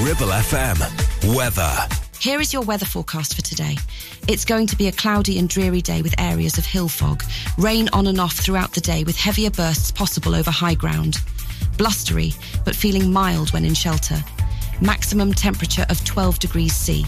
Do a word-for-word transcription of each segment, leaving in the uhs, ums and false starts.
Ribble F M. Weather. Here is your weather forecast for today. It's going to be a cloudy and dreary day with areas of hill fog. Rain on and off throughout the day with heavier bursts possible over high ground. Blustery, but feeling mild when in shelter. Maximum temperature of twelve degrees C.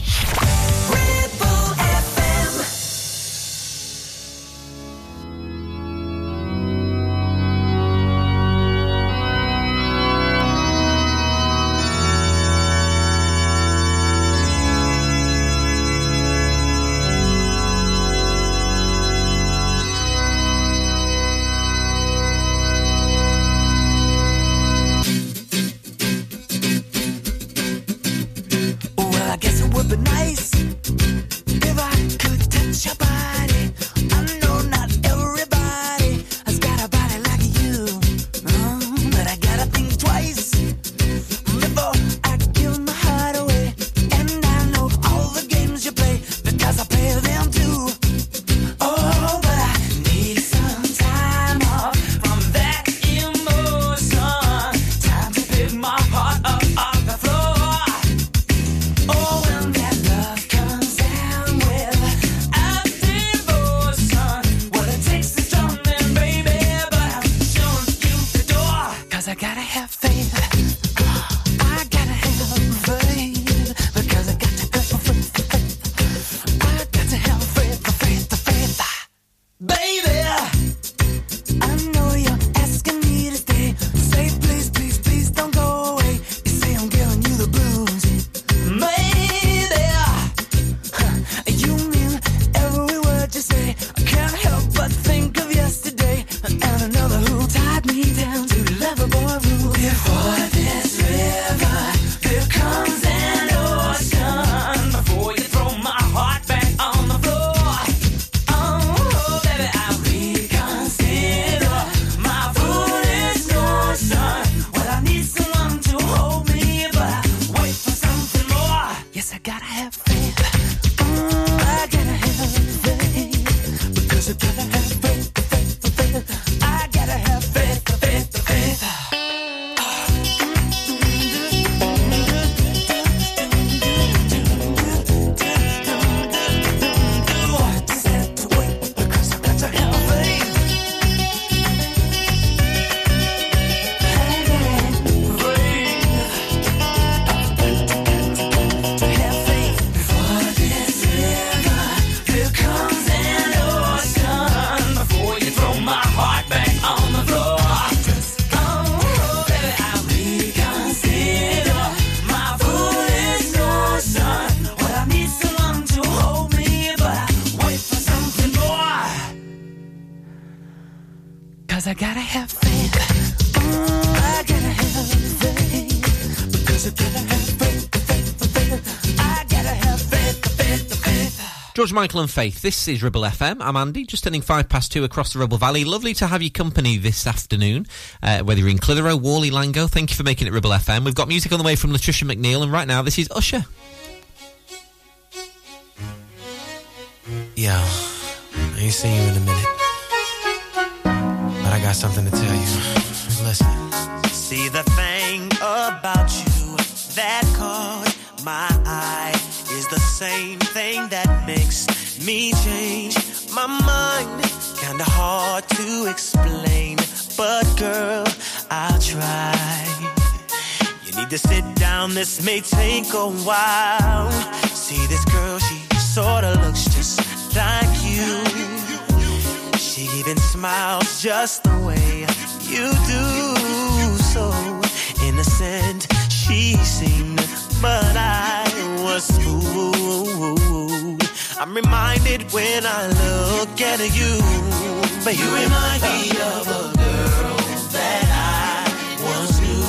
Michael and Faith, this is Ribble F M. I'm Andy, just turning five past two across the Ribble Valley. Lovely to have you company this afternoon, uh, whether you're in Clitheroe, Worley, Lango. Thank you for making it Ribble F M. We've got music on the way from Latricia McNeil, and right now this is Usher. Yo, I ain't seen you in a minute, but I got something to tell you. Listen. See, the thing about you that caught my eye is the same thing that makes me change my mind. Kinda hard to explain, but girl, I'll try. You need to sit down, this may take a while. See this girl, she sorta looks just like you. She even smiles just the way you do. So innocent she seemed, but I was fooled. I'm reminded when I look at you, but you remind me of a girl that I once knew.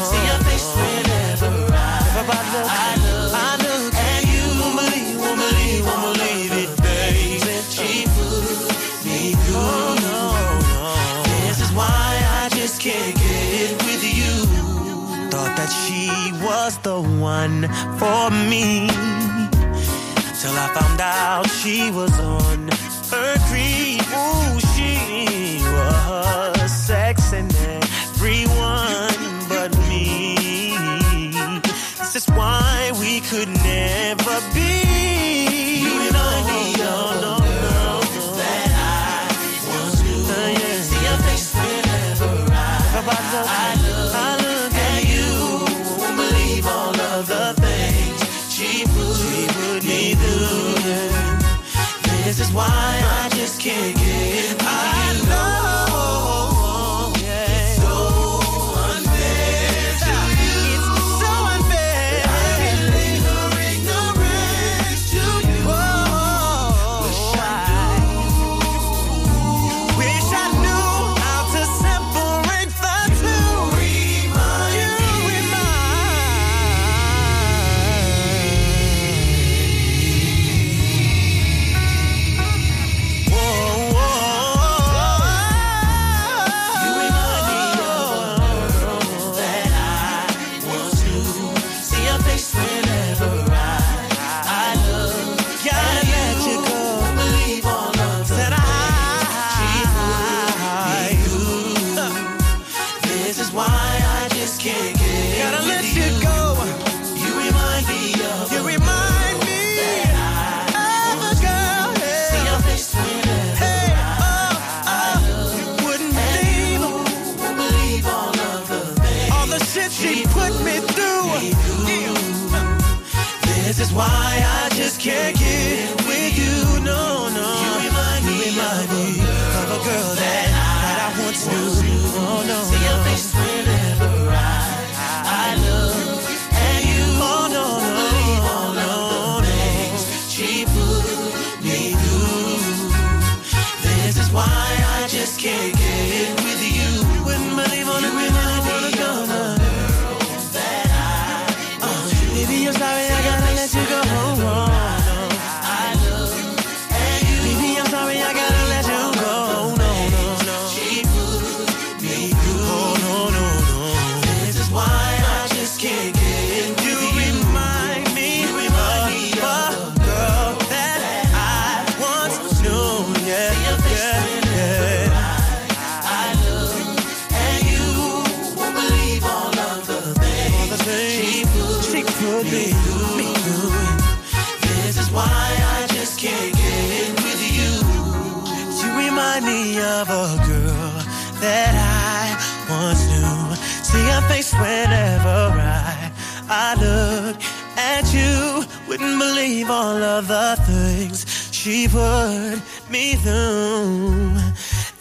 See your face whenever I, I look, I look at you. Won't believe, won't believe, won't believe it, baby. She put me through. This is why I just can't get it with you. Thought that she was the one for me, till I found out she was on her creep. Ooh, she was sexing everyone but me. This is why we could never be. You and I need all the girls that I want to uh, yeah. see your face whenever I, I look, I look at you. You won't believe all of the things she put, she put me through. Yeah. This is why I just can't get by. I know.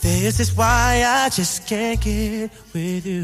This is why I just can't get with you.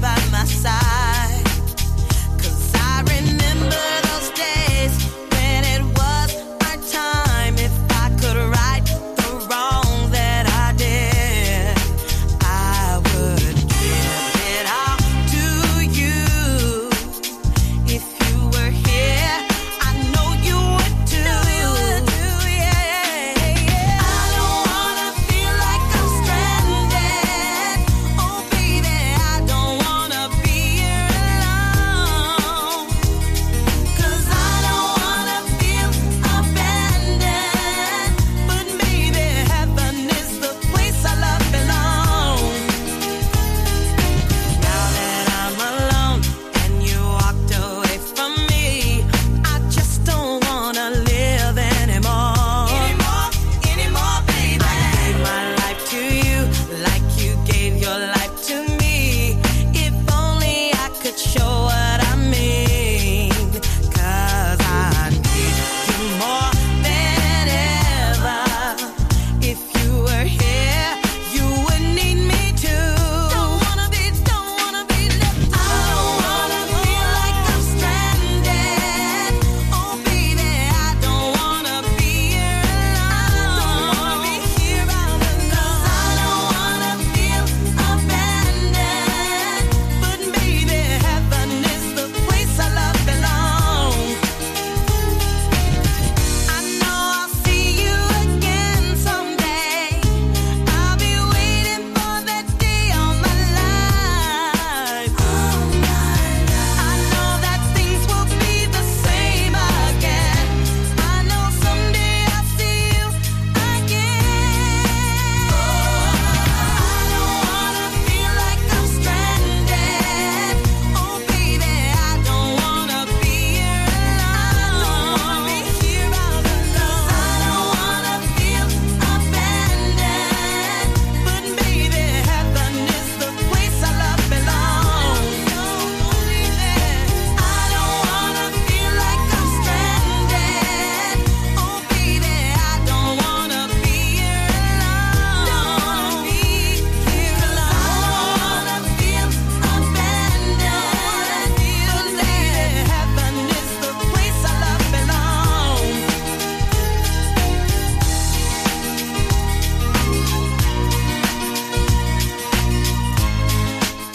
Bye.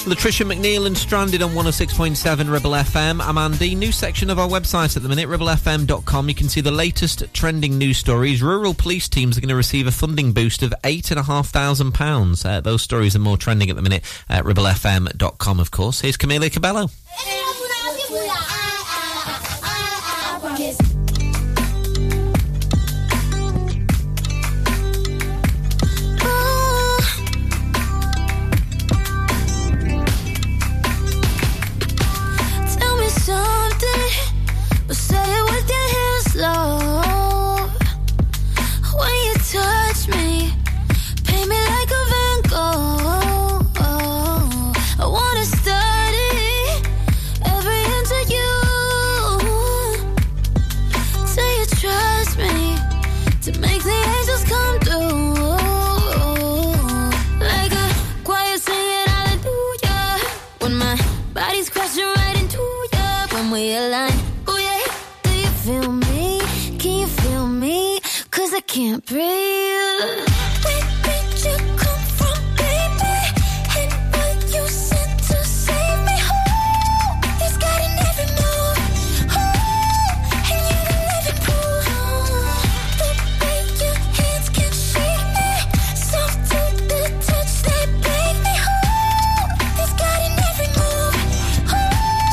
Latricia McNeil and Stranded on one oh six point seven Ribble F M. I'm Andy. New section of our website at the minute, ribble f m dot com. You can see the latest trending news stories. Rural police teams are going to receive a funding boost of eight thousand five hundred pounds. Uh, those stories are more trending at the minute at ribble f m dot com, of course. Here's Camila Cabello. But say it with your hands low. When you touch me, paint me like a Van Gogh. I wanna study every inch of you till you trust me to make the angels come through. Like a choir singing hallelujah when my body's crashing right into you. When we align. Feel me? Can you feel me? 'Cause I can't breathe. Where did you come from, baby? And what you sent to save me? Ooh, it's got in every move. Ooh, and you're the living proof. The way your hands can shake me, soft to the touch, they make me. Ooh, it's got in every move. Ooh, and you're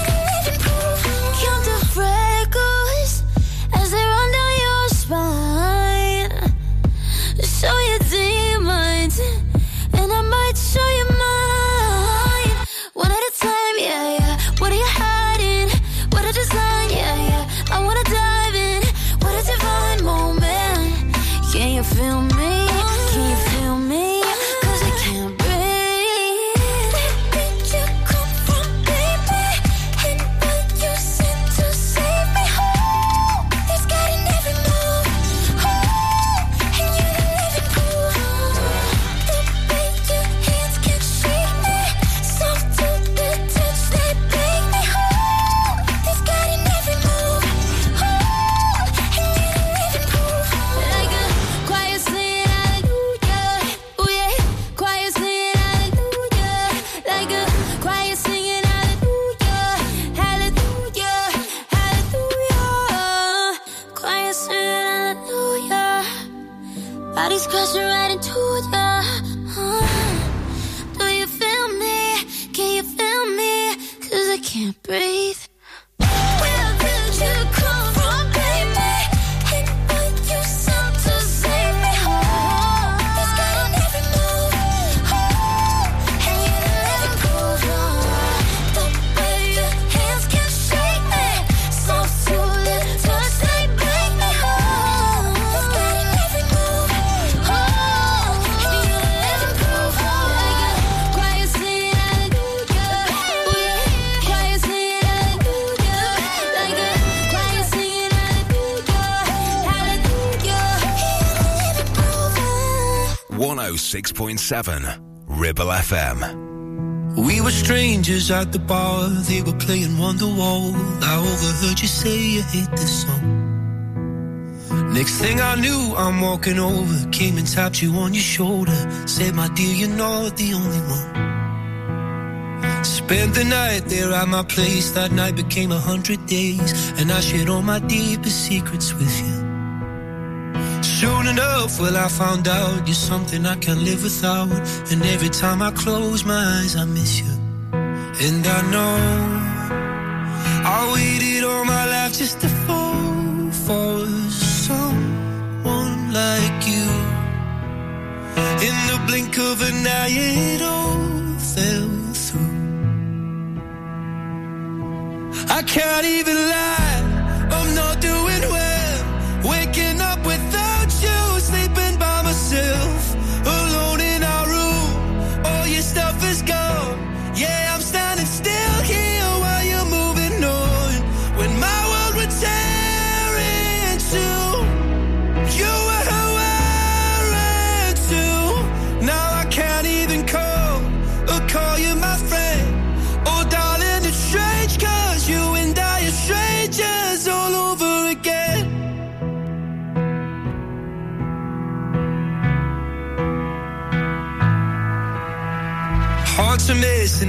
the living proof. Come to friends. As they run down your spine, show your demons, and I might show you mine. One at a time, yeah, yeah. What are you hiding? What a design, yeah, yeah. I wanna dive in. What a divine moment. Can you feel me? Can you feel me? 'Cause I can't breathe. Where did you come from, baby? And what you sent to save me? Body's crashing right into ya. Uh, do you feel me? Can you feel me? 'Cause I can't breathe. Where did you come from, baby? And what you sent to save me? Oh, it's got in every move. Oh, and you're the living proof. The way your hands can shake me, soft to the touch, they break me. Oh, it's got in every move. one oh six point seven Ribble F M. We were strangers at the bar, they were playing Wonderwall. I overheard you say you hate this song. Next thing I knew, I'm walking over, came and tapped you on your shoulder, said, my dear, you're not the only one. Spent the night there at my place, that night became a hundred days, and I shared all my deepest secrets with you. Soon enough, well, I found out you're something I can't live without. And every time I close my eyes, I miss you. And I know I waited all my life just to fall for someone like you. In the blink of an eye, it all fell through. I can't even lie, I'm not doing well. Waking up without you, sleeping by myself, alone in our room, all your stuff is gone. Yeah, I'm standing still here while you're moving on. When my world would tear in two, you were who I ran to. Now I can't even call or call you my friend. Oh darling, it's strange 'cause you and I are strangers. Hearts are missing,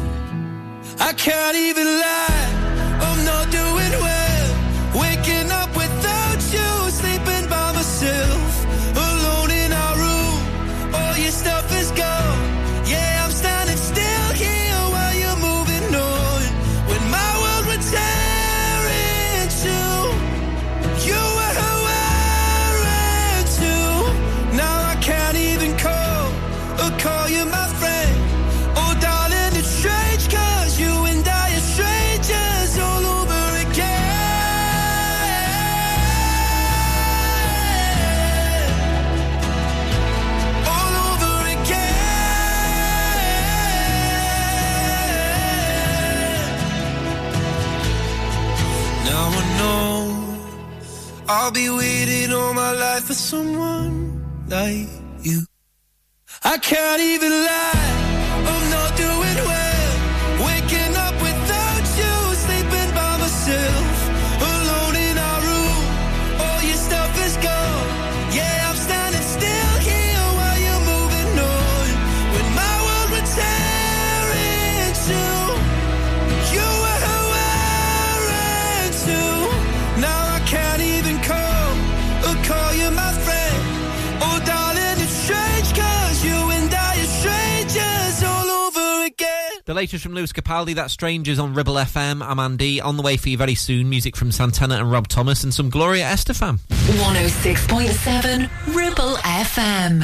I can't even lie, I'm not doing well. Waking up without you, sleeping by myself, alone in our room, all your stuff is gone. Yeah, I'm standing still here while you're moving on. When my world would tear in two, you were who I ran to. Now I can't even call or call you my friend. Oh darling, it's strange, cause you and I are strangers all over again. All over again. Now I know I'll be waiting all my life for someone like you. I can't even lie, I'm not doing well. Waking up without you, sleeping by myself, alone in our room, all your stuff is gone. Yeah, I'm standing still here while you're moving on. When my world would tear in two, you were who I ran to. Now I can't even call or call you my friend. Oh darling, it's strange, cause you and I are strangers all over again. The latest from Lewis Capaldi, that Strangers on Ribble F M. I'm Andy, on the way for you very soon. Music from Santana and Rob Thomas and some Gloria Estefan. one oh six point seven Ribble F M.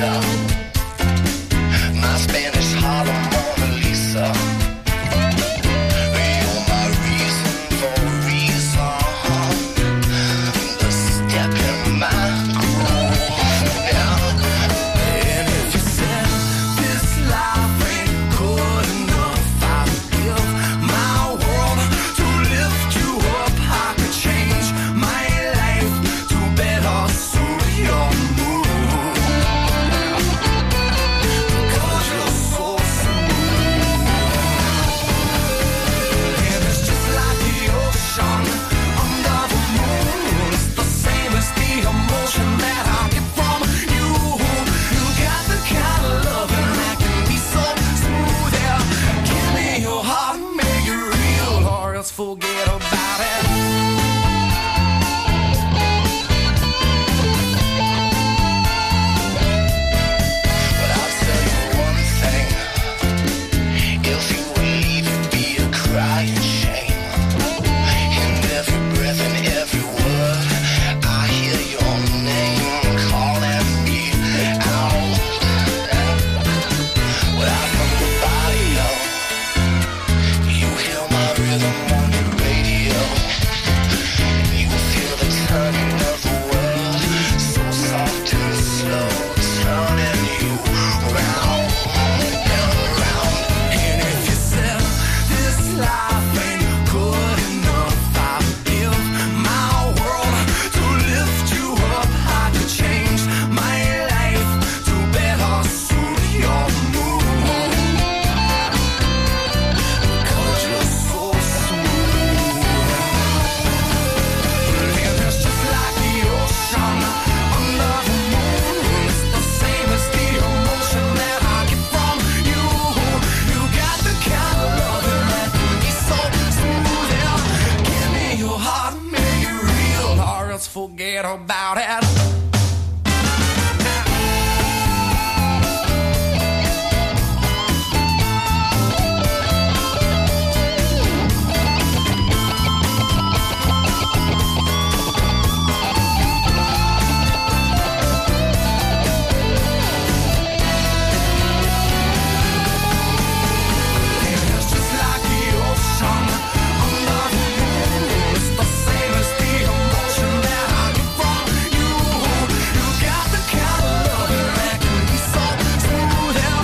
Yeah. forget about it. But I'll tell you one thing, if you leave, it'd be a crying shame. In every breath and every word, I hear your name calling me out. Well, I'm from the barrio, you hear my rhythm on your radio, and you feel the turning of the world, so soft and slow, turning you round and round. And if you said this life ain't good enough, I give my world to lift you up. I could change my life to better suit your mood. Cause you're so smooth. And it's just like the ocean under the moon. It's the same as the emotion that I get from you. You got the kind of love that let me so smooth. Yeah. Give me your heart, make it real, or else forget about it. It's just like the ocean under the moon. It's the same as the emotion that I get from you. You got the kind of love that can be so smooth. Yeah.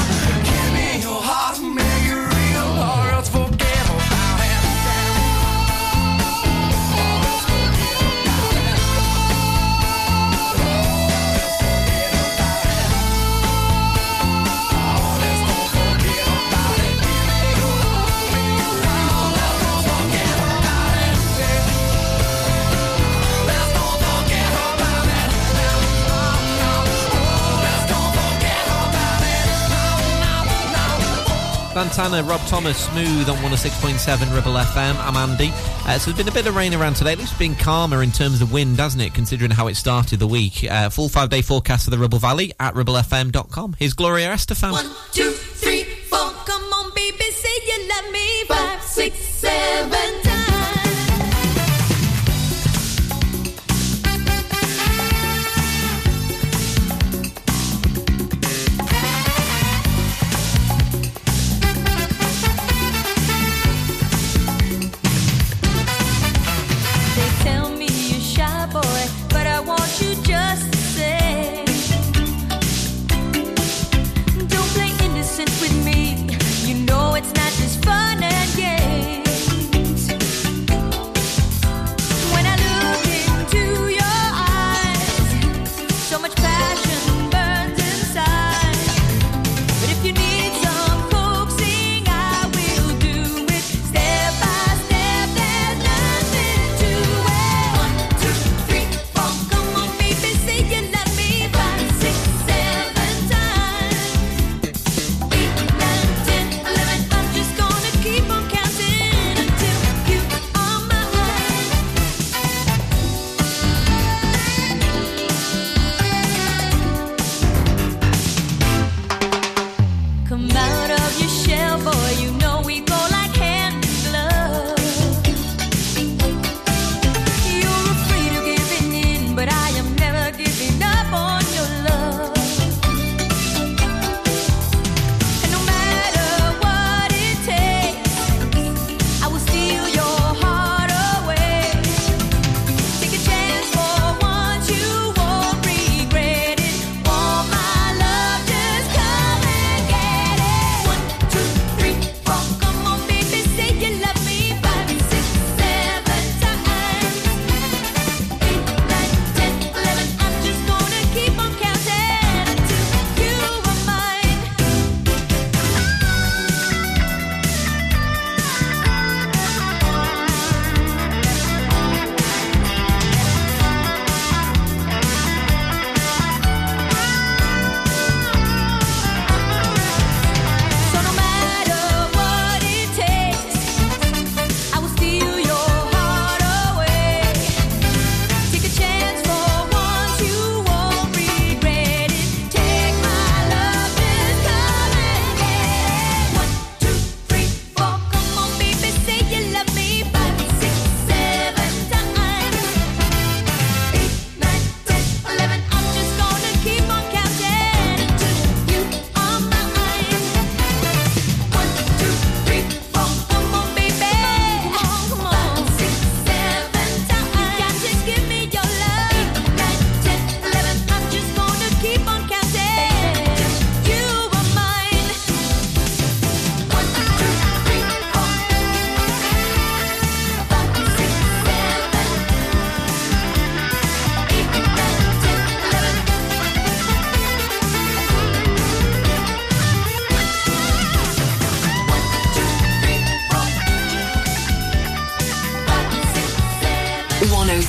Give me your heart, make it real, or else forget about it. Or else forget about it. Or else forget about it. Or else don't forget about it. Give me your love, make it real, or else don't forget about it. Let's don't forget about it. No, no, no. Oh, let's don't forget about it. No, no, no. Santana, Rob Thomas, Smooth on one oh six point seven Ribble F M. I'm Andy. Uh, so there's been a bit of rain around today. It looks been calmer in terms of wind, hasn't it, considering how it started the week. Uh, full five-day forecast for the Ribble Valley at ribble f m dot com. Here's Gloria Estefan. One, two, three, four. Come on, baby, say you love me. Five, six, seven times. They tell me you're shy, boy, but I want you just the same. Don't play innocent with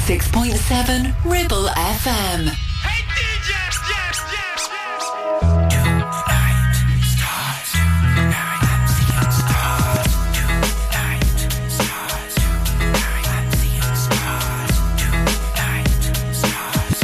one oh six point seven Ribble F M. Hey D J, yes, yes, yes. Tonight, stars, tonight, I'm seeing stars. Tonight, stars, tonight, I'm seeing stars. Tonight, stars,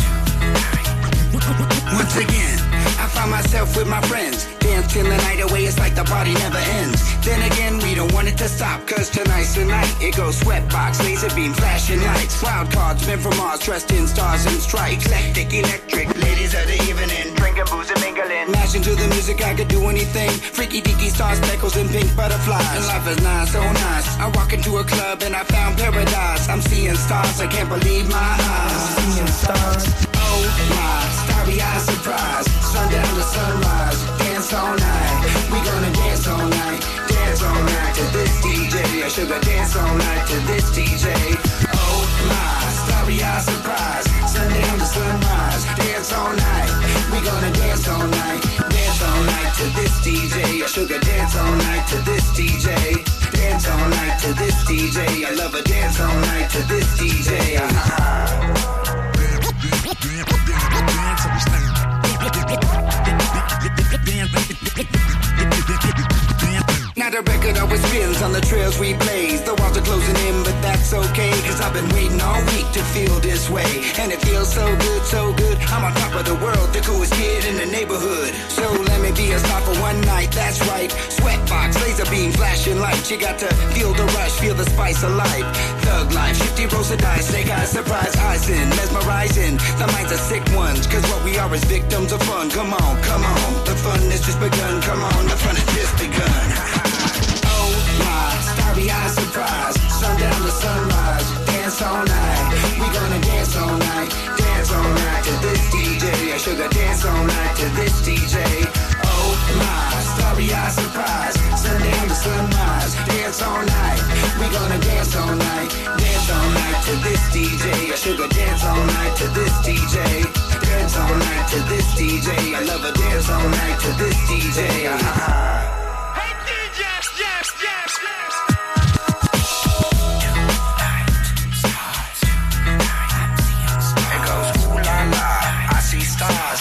tonight. Once again, I find myself with my friends. Dancing the night away, it's like the party never ends. Then again, we don't want it to stop, cause tonight's the night. It goes sweatbox, laser beam, flashing lights. Wild cards, men from Mars, dressed in stars and stripes. Electric, electric, ladies of the evening. Drinking booze and mingling. Mashing to the music, I could do anything. Freaky deaky stars, speckles and pink butterflies. And life is nice, so nice. I walk into a club and I found paradise. I'm seeing stars, I can't believe my eyes. I'm seeing stars. Oh my, starry-eyed surprise. Sundown to sunrise, dance all night. We gonna dance all night. Dance all night to this D J. I should have danced all night to this D J. Oh my, starry-eyed surprise. Sundown to sunrise, dance all night. We gonna dance all night. Dance all night to this D J. I should have danced all night to this D J. Dance all night to this D J. I love a dance all night to this D J. Now the record always spins on the trails we blaze. The walls are closing in, but that's okay, cause I've been waiting all week to feel this way. And it feels so good, so good. I'm on top of the world, the coolest kid in the neighborhood. So let me be a star for one night, that's right. Sweatbox, laser beam, flashing lights. You got to feel the rush, feel the spice of life. Thug life, fifty rolls of dice. Snake eyes, surprise, eyes in, mesmerizing. The minds are sick ones, cause what we are is victims of fun. Come on, come on, the fun is just begun. Come on, the fun is just begun. Starry-eyed surprise, sundown to sunrise, dance all night. We gonna dance all night, dance all night to this D J. I sugar dance all night to this D J. Oh my, starry-eyed surprise, sundown to sunrise, dance all night. We gonna dance all night, dance all night to this D J. I sugar dance all night to this D J. Dance all night to this D J. I love a dance all night to this D J. Ah.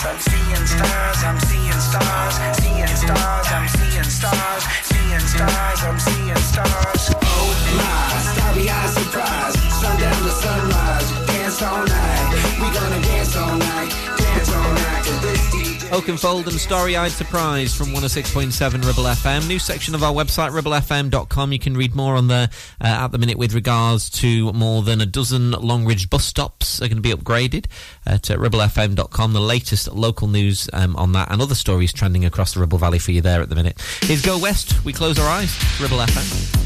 I'm seeing stars, I'm seeing stars, seeing stars, I'm seeing stars, seeing stars, I'm seeing stars. Oh my, starry-eyed surprise, sundown to sunrise, dance all night, we gonna dance all night, dance all night to this D J. Oakenfold and Starry-Eyed Surprise from one oh six point seven Ribble F M. New section of our website, ribble f m dot com. You can read more on there uh, at the minute with regards to more than a dozen Longridge bus stops are going to be upgraded. At ribble f m dot com, the latest local news um, on that and other stories trending across the Ribble Valley for you there at the minute. Here's Go West, We Close Our Eyes, Ribble F M. We're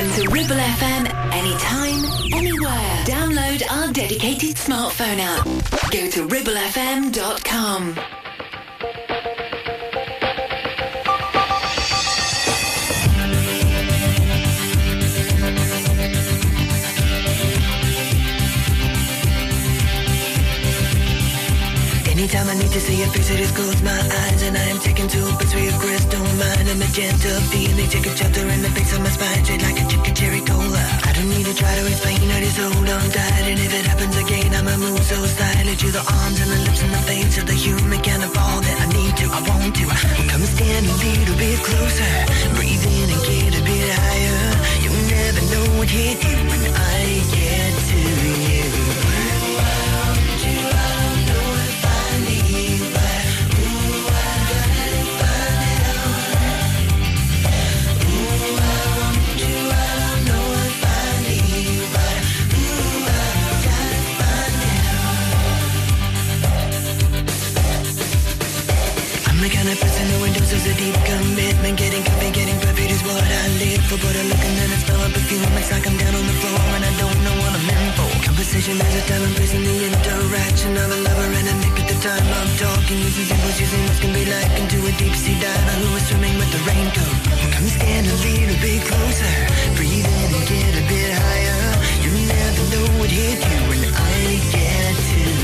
listen to Ribble F M anytime, anywhere. Download our dedicated smartphone app. Go to ribble f m dot com. Anytime I need to see a face, it is close my eyes. And I am taken to a pursuit of crystal mind. A magenta feeling, take a chapter in the face of my spine. Straight like a chicken cherry cola. I don't need to try to explain, I just hold on tight. And if it happens again, I'ma move so slightly to the arms and the lips and the face of the human kind of all that I need to, I want to. Come and stand a little bit closer. Breathe in and get a bit higher. You'll never know what hit you when I get to you. I'm the person who endorses a deep commitment. Getting comfy, getting perfect is what I live for. But I look and then I smell a perfume. It's like I'm down on the floor and I don't know what I'm in for. Conversation is a time and place in the interaction of a lover and a nick at the time I'm talking. Using symbols, using what's gonna be like into a deep sea diver who is swimming with the raincoat. Come stand a little bit closer. Breathe in and get a bit higher. You never know what hit you when I get to you.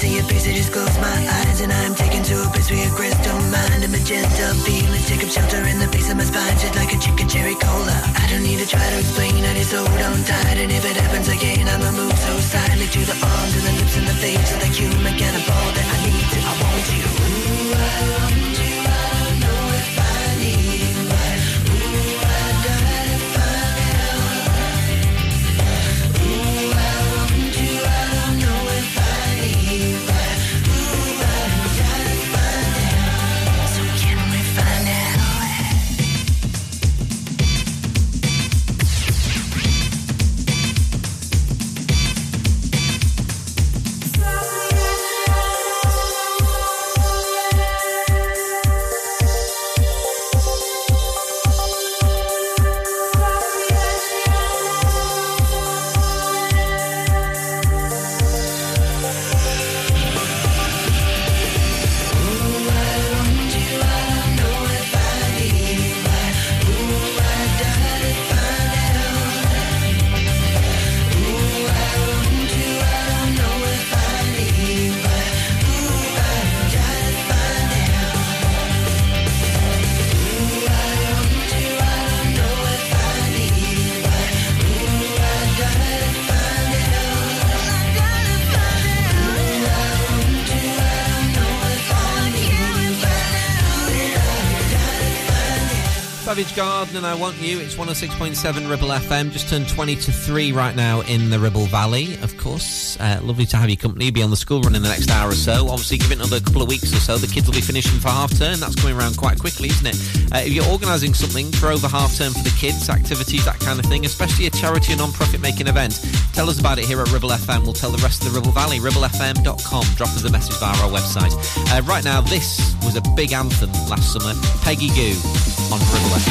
See your face, I just close my eyes. And I'm taken to a place where your crystal mind. A magenta feeling, take up shelter in the face of my spine. Just like a chicken cherry cola. I don't need to try to explain, I just hold on tight. And if it happens again, I'ma move so silently to the arms and the lips and the face of the human cannibal that I need to, I want you. Ooh, I want you, I don't know if I need you. Garden and I Want You. It's one oh six point seven Ribble F M. Just turned twenty to three right now in the Ribble Valley, of course. Uh, lovely to have your company. Be on the school run in the next hour or so. Obviously, give it another couple of weeks or so. The kids will be finishing for half term. That's coming around quite quickly, isn't it? Uh, if you're organising something for over half term for the kids, activities, that kind of thing, especially a charity or non-profit making event, tell us about it here at Ribble F M. We'll tell the rest of the Ribble Valley. ribble f m dot com. Drop us a message via our website. Uh, right now, this was a big anthem last summer. Peggy Goo on Ribble F M.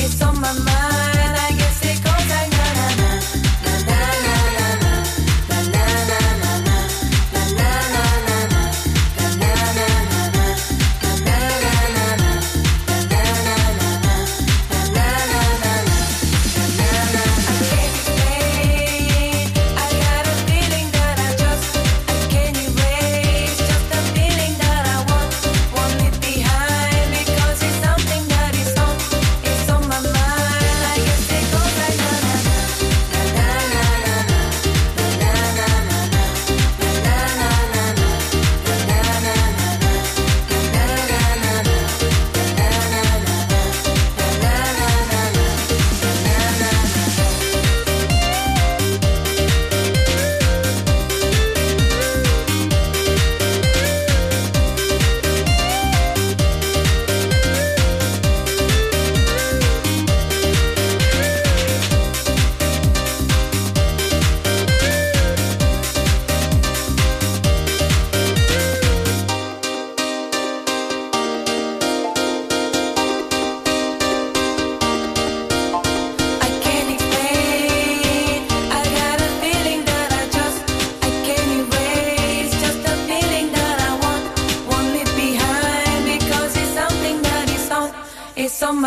It's on my mind, I guess it goes like na na na na.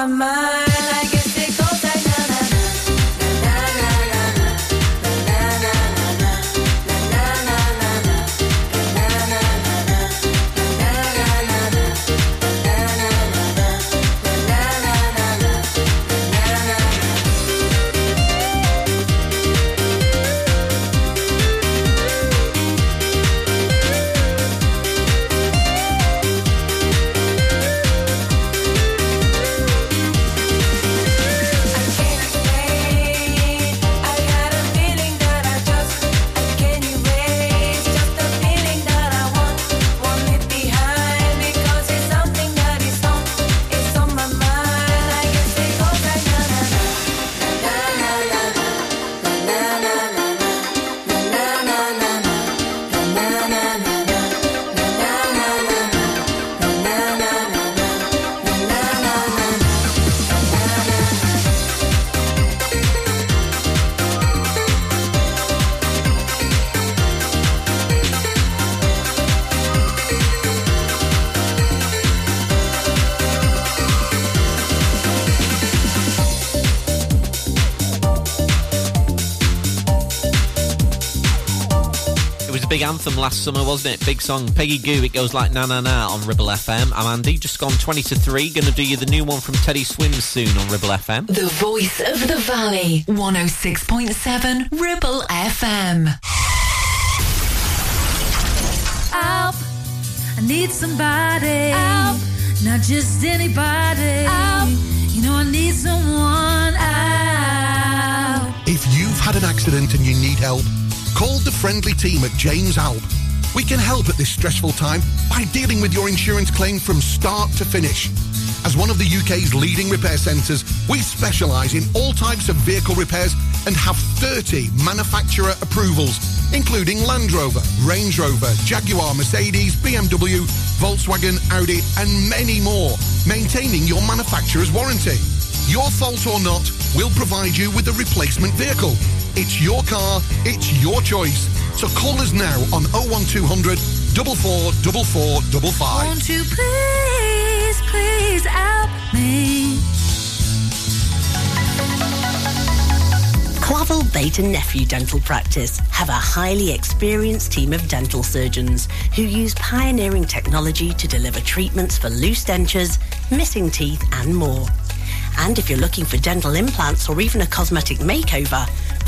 my mind. I guess it goes like na na na na na na na na na na na na na na na Big anthem last summer, wasn't it? Big song, Peggy Goo, It Goes Like Na Na Na on Ribble F M. I'm Andy, just gone twenty to three, gonna do you the new one from Teddy Swims soon on Ribble F M. The voice of the valley, one oh six point seven Ribble F M. Help, I need somebody. Help, not just anybody. Help, you know I need someone. Help. If you've had an accident and you need help, call the friendly team at James Alb. We can help at this stressful time by dealing with your insurance claim from start to finish. As one of the U K's leading repair centres, we specialise in all types of vehicle repairs and have thirty manufacturer approvals, including Land Rover, Range Rover, Jaguar, Mercedes, B M W, Volkswagen, Audi and many more, maintaining your manufacturer's warranty. Your fault or not, we'll provide you with a replacement vehicle. It's your car, it's your choice. So call us now on oh one two hundred, four four four, four five five. Won't you please, please help me? Clavell-Bayte and Nephew Dental Practice have a highly experienced team of dental surgeons who use pioneering technology to deliver treatments for loose dentures, missing teeth and more. And if you're looking for dental implants or even a cosmetic makeover,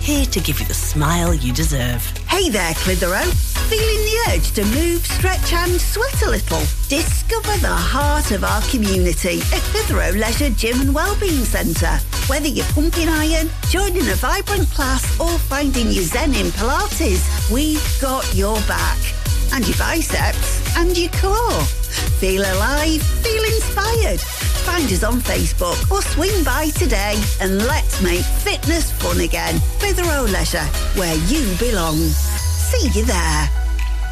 here to give you the smile you deserve. Hey there, Clitheroe. Feeling the urge to move, stretch and sweat a little? Discover the heart of our community at Clitheroe Leisure Gym and Wellbeing Centre. Whether you're pumping iron, joining a vibrant class or finding your zen in Pilates, we've got your back. And your biceps and your core. Feel alive, feel inspired. Find us on Facebook or swing by today and let's make fitness fun again. Clitheroe Leisure, where you belong. See you there.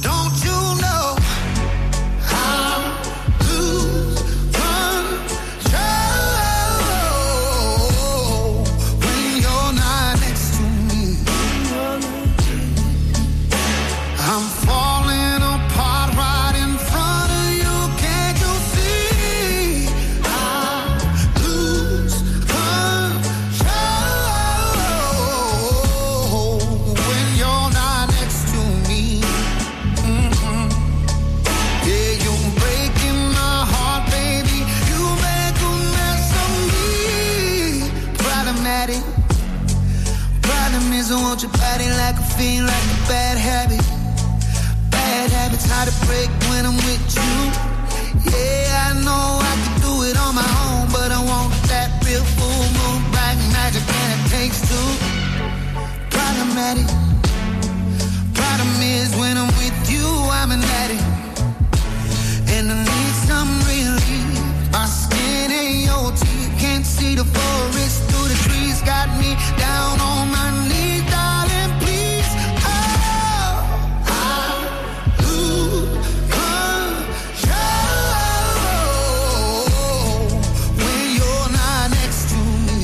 Don't you know? I'm falling apart right in front of you. things. I want your body like a fiend, like a bad habit. Bad habits hard to break when I'm with you. Yeah, I know I can do it on my own, but I want that real full moon, bright magic, and it takes two. Problematic. Problem is when I'm with you, I'm an addict, and I need some relief. My skin ain't your teeth, can't see the forest through the trees. Got me down on my knees, darling, please. Oh, I lose control when you're not next to me.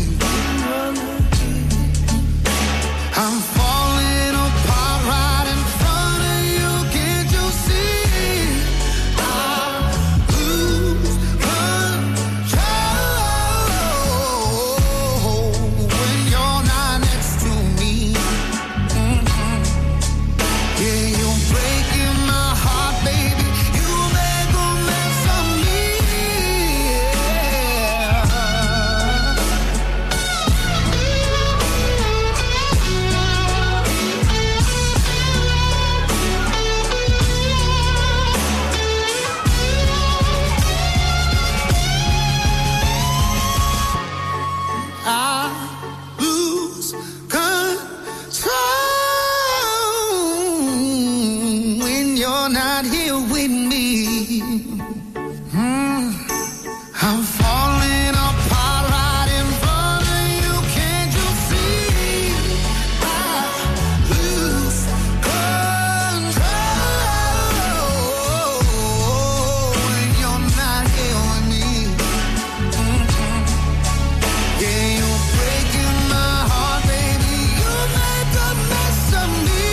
I'm falling apart right in front of you, can't you see? I lose control when you're not next to me. Mm-mm. Yeah, you're breaking my heart, baby. You make a mess of me. Yeah. I lose control when you're not here with me. Mm. I'm falling apart right in front of you. Can't you see? I lose control when you're not here with me. Mm-mm. Yeah, you're breaking my heart, baby. You make a mess of me.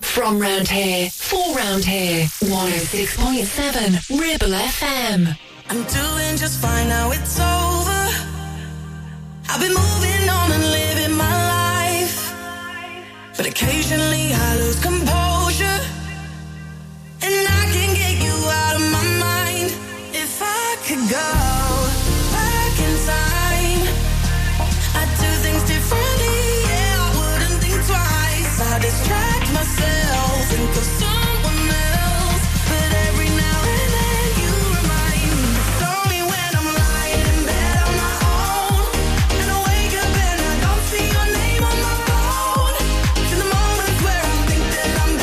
From round here, for round here, one oh six point seven Ribble F M. I'm doing just fine now, it's over. I've been moving on and living my life, but occasionally I lose composure, and I can get you out of my mind. If I could go back in time, I'd do things differently, yeah, I wouldn't think twice. I distract myself, think of someone else, but every now and then you remind me. It's only when I'm lying in bed on my own, and I wake up and I don't see your name on my phone, to the moments where I think that I'm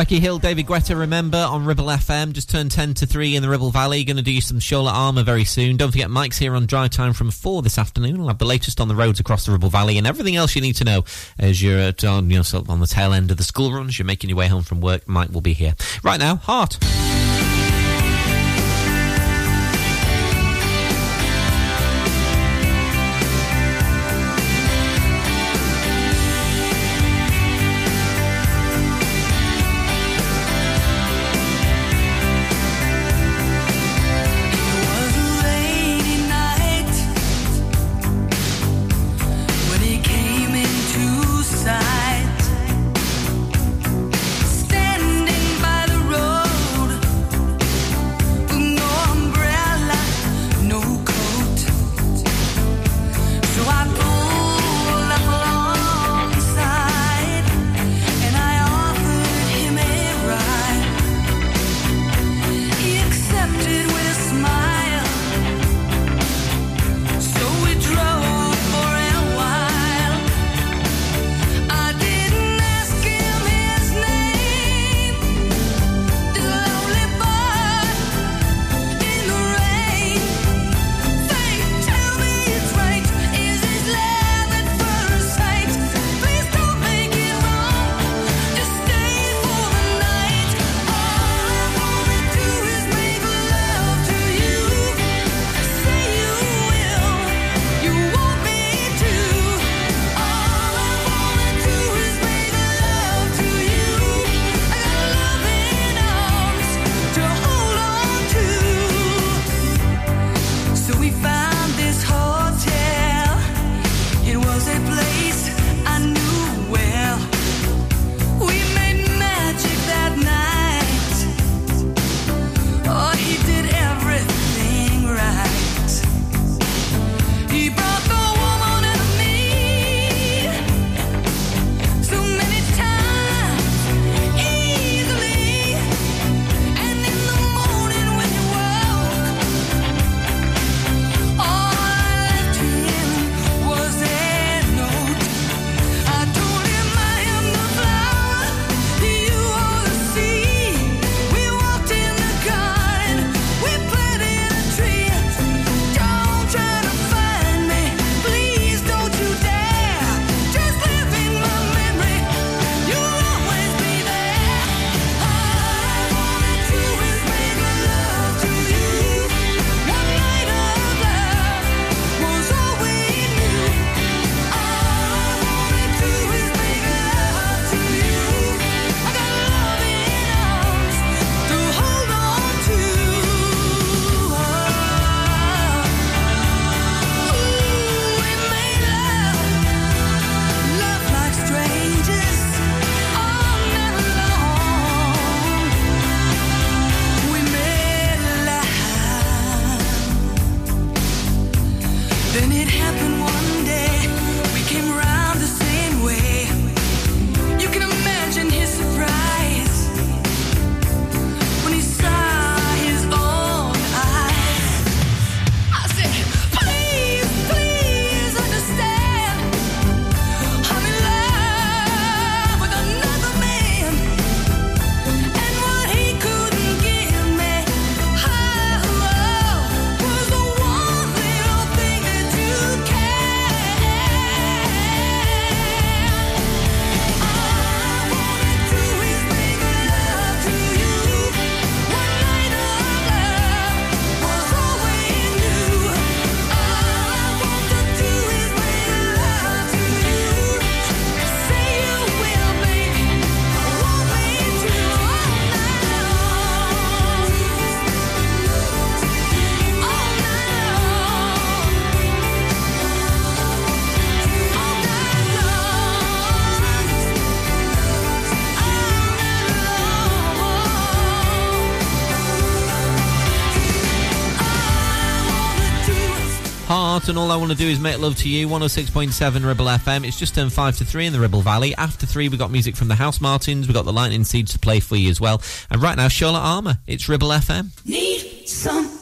Becky Hill, David Guetta, remember, on Ribble F M. Just turned ten to three in the Ribble Valley. Going to do you some Charlotte Armour very soon. Don't forget, Mike's here on Drive Time from four this afternoon. We'll have the latest on the roads across the Ribble Valley and everything else you need to know as you're at, on, you know, sort of on the tail end of the school runs. You're making your way home from work. Mike will be here. Right now, Heart. And all I want to do is make love to you. one oh six point seven Ribble F M. It's just turned five to three in the Ribble Valley. After three, we got music from the House Martins. We got the Lightning Seeds to play for you as well. And right now, Charlotte Armour. It's Ribble F M. Need some.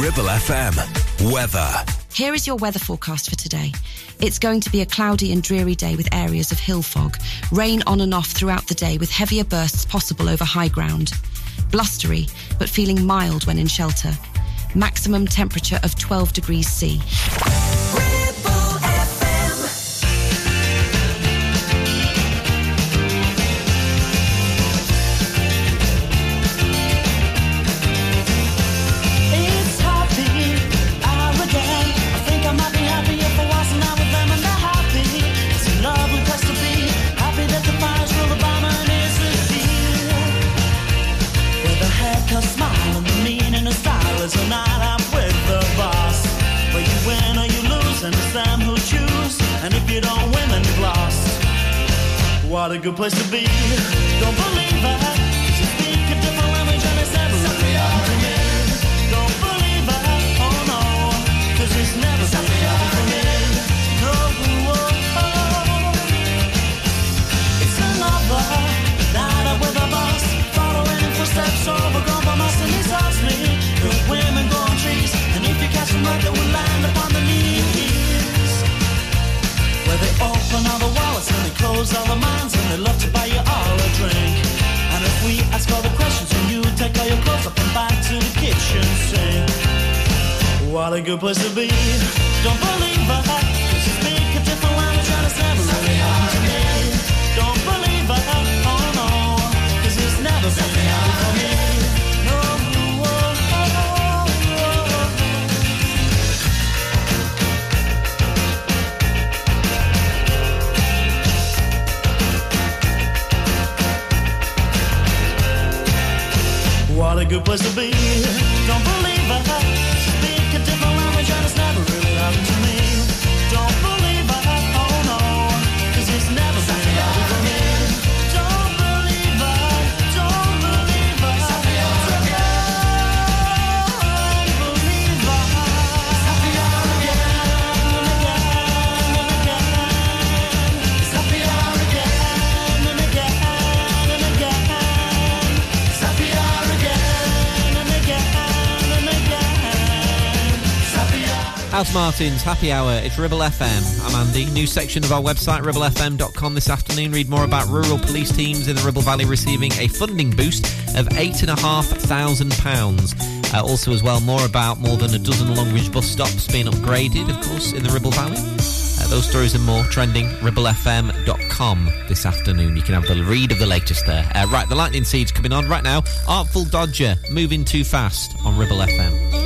Ribble F M. Weather. Here is your weather forecast for today. It's going to be a cloudy and dreary day with areas of hill fog. Rain on and off throughout the day with heavier bursts possible over high ground. Blustery, but feeling mild when in shelter. Maximum temperature of twelve degrees C. What a good place to be. Don't believe I speak a different language and it's never something for me. Don't believe I, oh no, cause it's never something for me. No, oh, oh. It's another night out with a boss, following in footsteps overgrown by moss and exhaust me. Good women grow on trees, and if you catch them right, they will land upon the knees. Where they open all the wallets and they close all the minds, and they love to buy you all a drink. And if we ask all the questions, when you take all your clothes up and back to the kitchen sink. What a good place to be. Don't believe I, cause you speak a different language and it's never really hard to me. Don't believe I, oh no, cause it's never really hard for me. No, oh, oh, oh, oh. What a good place to be. Don't believe I speak a different language and it's never really happened to me. Don't believe I, oh no, cause it's never really happened to me. Don't believe I, don't believe I, don't believe I. Again and again and again and again. House Martins, Happy Hour, it's Ribble F M. I'm Andy. New section of our website, ribble f m dot com this afternoon. Read more about rural police teams in the Ribble Valley receiving a funding boost of eight thousand five hundred pounds. Uh, also as well, more about more than a dozen Longridge bus stops being upgraded, of course, in the Ribble Valley. Uh, those stories and more trending, ribble f m dot com this afternoon. You can have the read of the latest there. Uh, right, the Lightning Seeds coming on right now. Artful Dodger, Moving Too Fast on Ribble F M. Let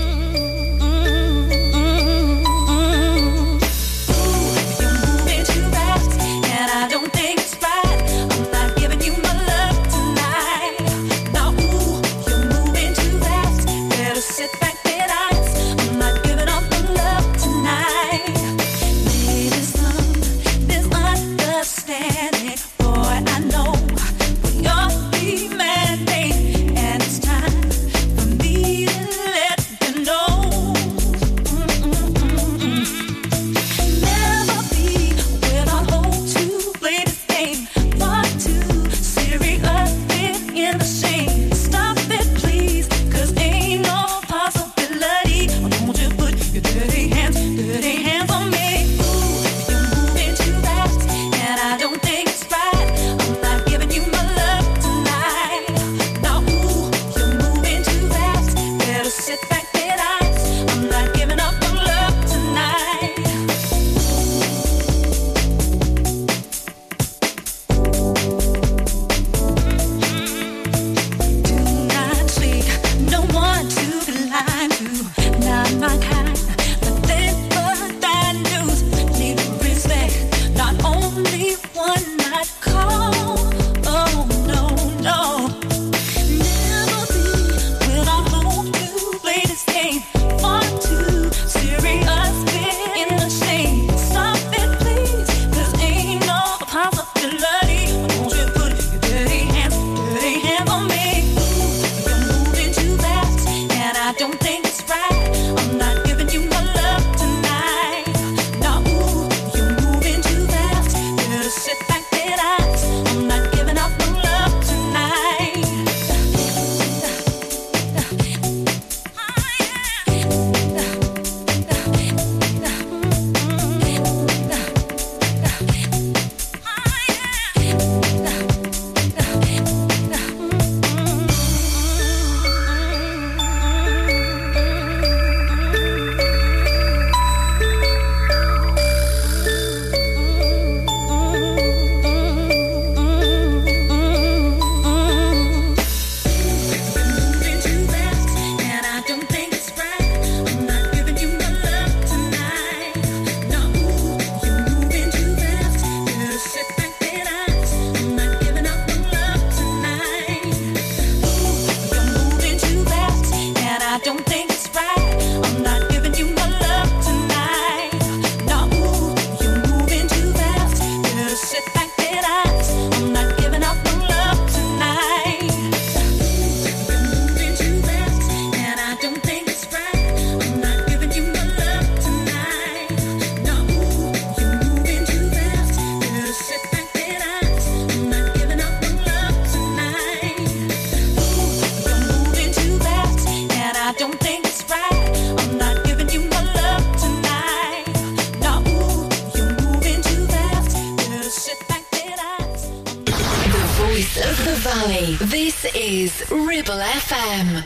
Valley. This is Ribble F M.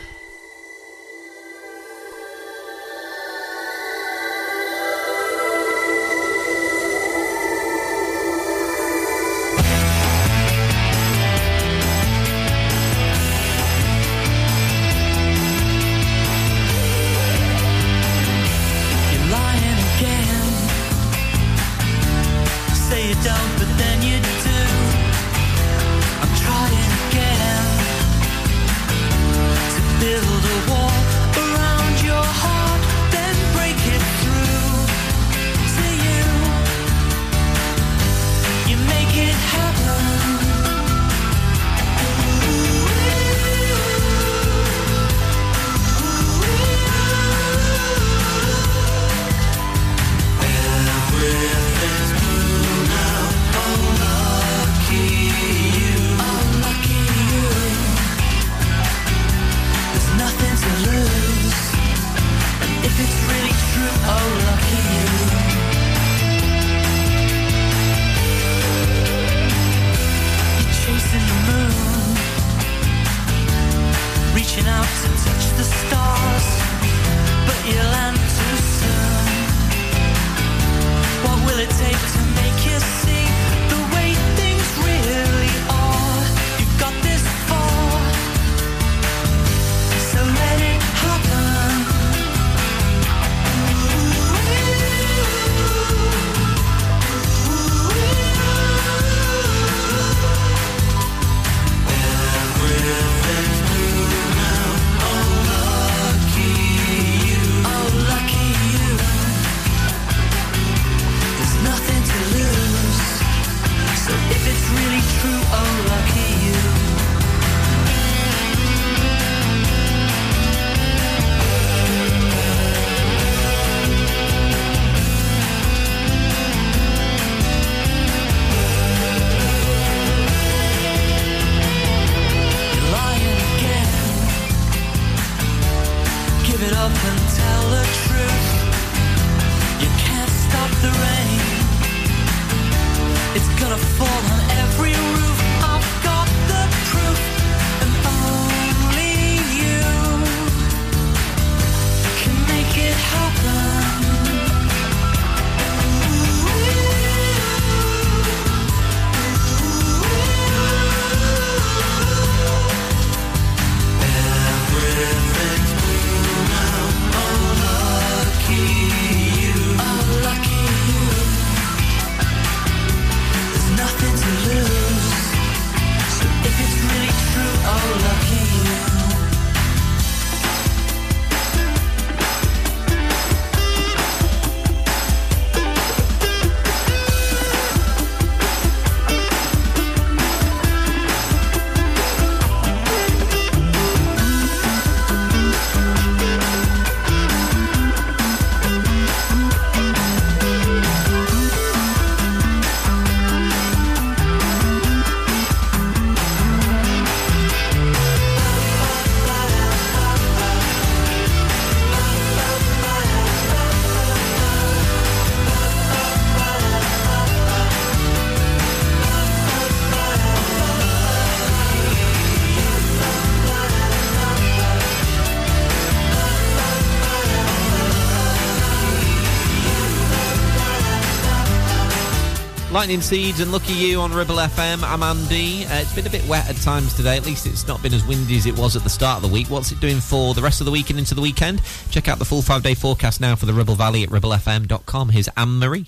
Lightning Seeds and Lucky You on Ribble F M. I'm Andy. Uh, it's been a bit wet at times today. At least it's not been as windy as it was at the start of the week. What's it doing for the rest of the week and into the weekend? Check out the full five-day forecast now for the Ribble Valley at ribble f m dot com. Here's Anne-Marie.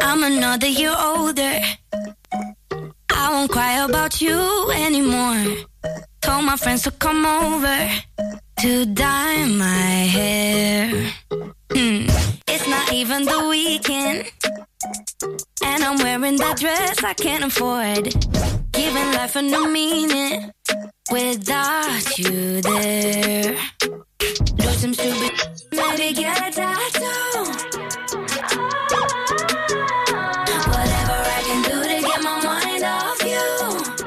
I'm another year older. I won't cry about you anymore. Told my friends to come over to dye my hair. Hmm. It's not even the weekend. And I'm wearing that dress I can't afford. Giving life a new meaning without you there. Do some stupid, maybe get a tattoo. Whatever I can do to get my mind off you.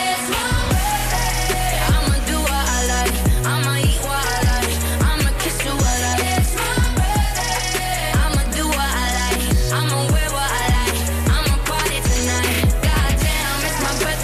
It's my birthday. I'ma do what I like. I'ma eat what I like. I'ma kiss you what I like. It's my birthday. I'ma do what I like. I'ma wear what I like. I'ma party tonight. Goddamn, it's my birthday.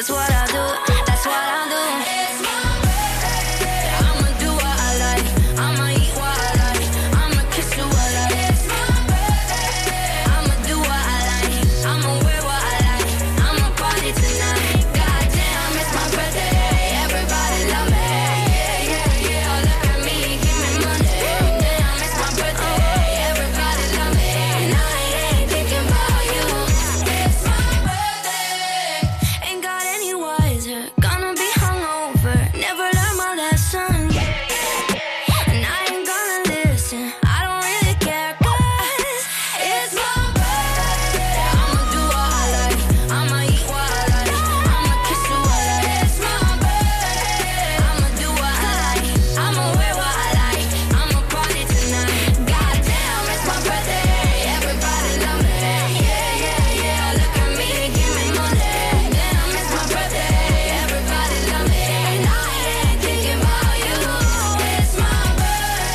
That's what I do. That's what I do. It's my birthday. I'ma do what I like. I'ma eat what I like. I'ma kiss you what I like. It's my birthday. I'ma do what I like. I'ma wear what I like. I'ma party tonight. Goddamn, it's my birthday. Everybody love me. Yeah, yeah, yeah. Oh, look at me, give me money. Damn, it's my birthday. Everybody love me. And I ain't thinking about you. It's my birthday. Ain't got any wiser. Gonna be hungover. Never learned my lesson. And I ain't gonna listen. I don't really care. 'Cause it's my birthday. I'ma do what I like. I'ma eat what I like. I'ma kiss you what I like. It's my birthday. I'ma do what I like. I'ma wear what I like. I'ma party tonight. Goddamn, it's my birthday. Everybody love me. Yeah, yeah, yeah. Look at me, give me money. Damn, it's my birthday. Everybody love me. And I ain't thinking about you. It's my birthday. My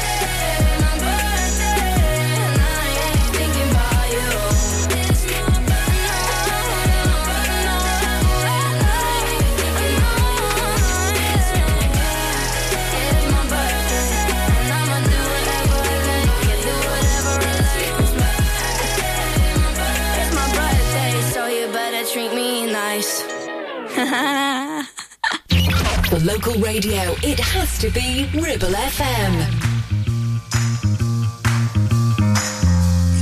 birthday. And I ain't thinking about you. It's my so you better treat me nice. For local radio, it has to be Ribble F M.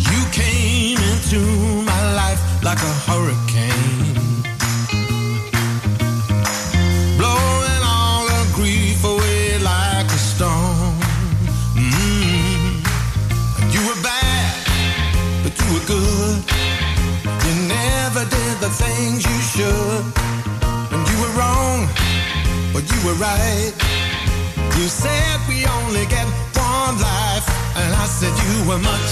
You came into my life like a hurricane, blowing all the grief away like a storm. Mm. You were bad, but you were good. You never did the things you should. And you were wrong, but you were right. You said we only get one life, and I said you were much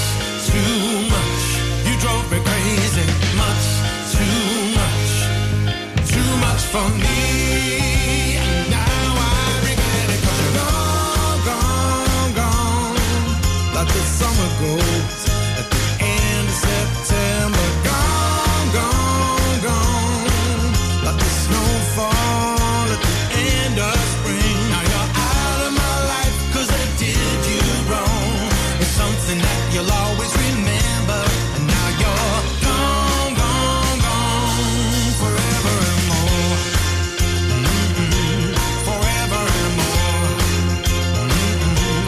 too much. You drove me crazy, much too much, too much for me. And now I regret it, 'cause you're gone, gone, gone. Like the summer goes at the end of September. Gone, gone, gone. Like the snowfall at the end of spring. Now you're out of my life, 'cause I did you wrong. It's something that you'll always remember. And now you're gone, gone, gone. Forever and more. Mm-mm. Forever and more. Mm-mm.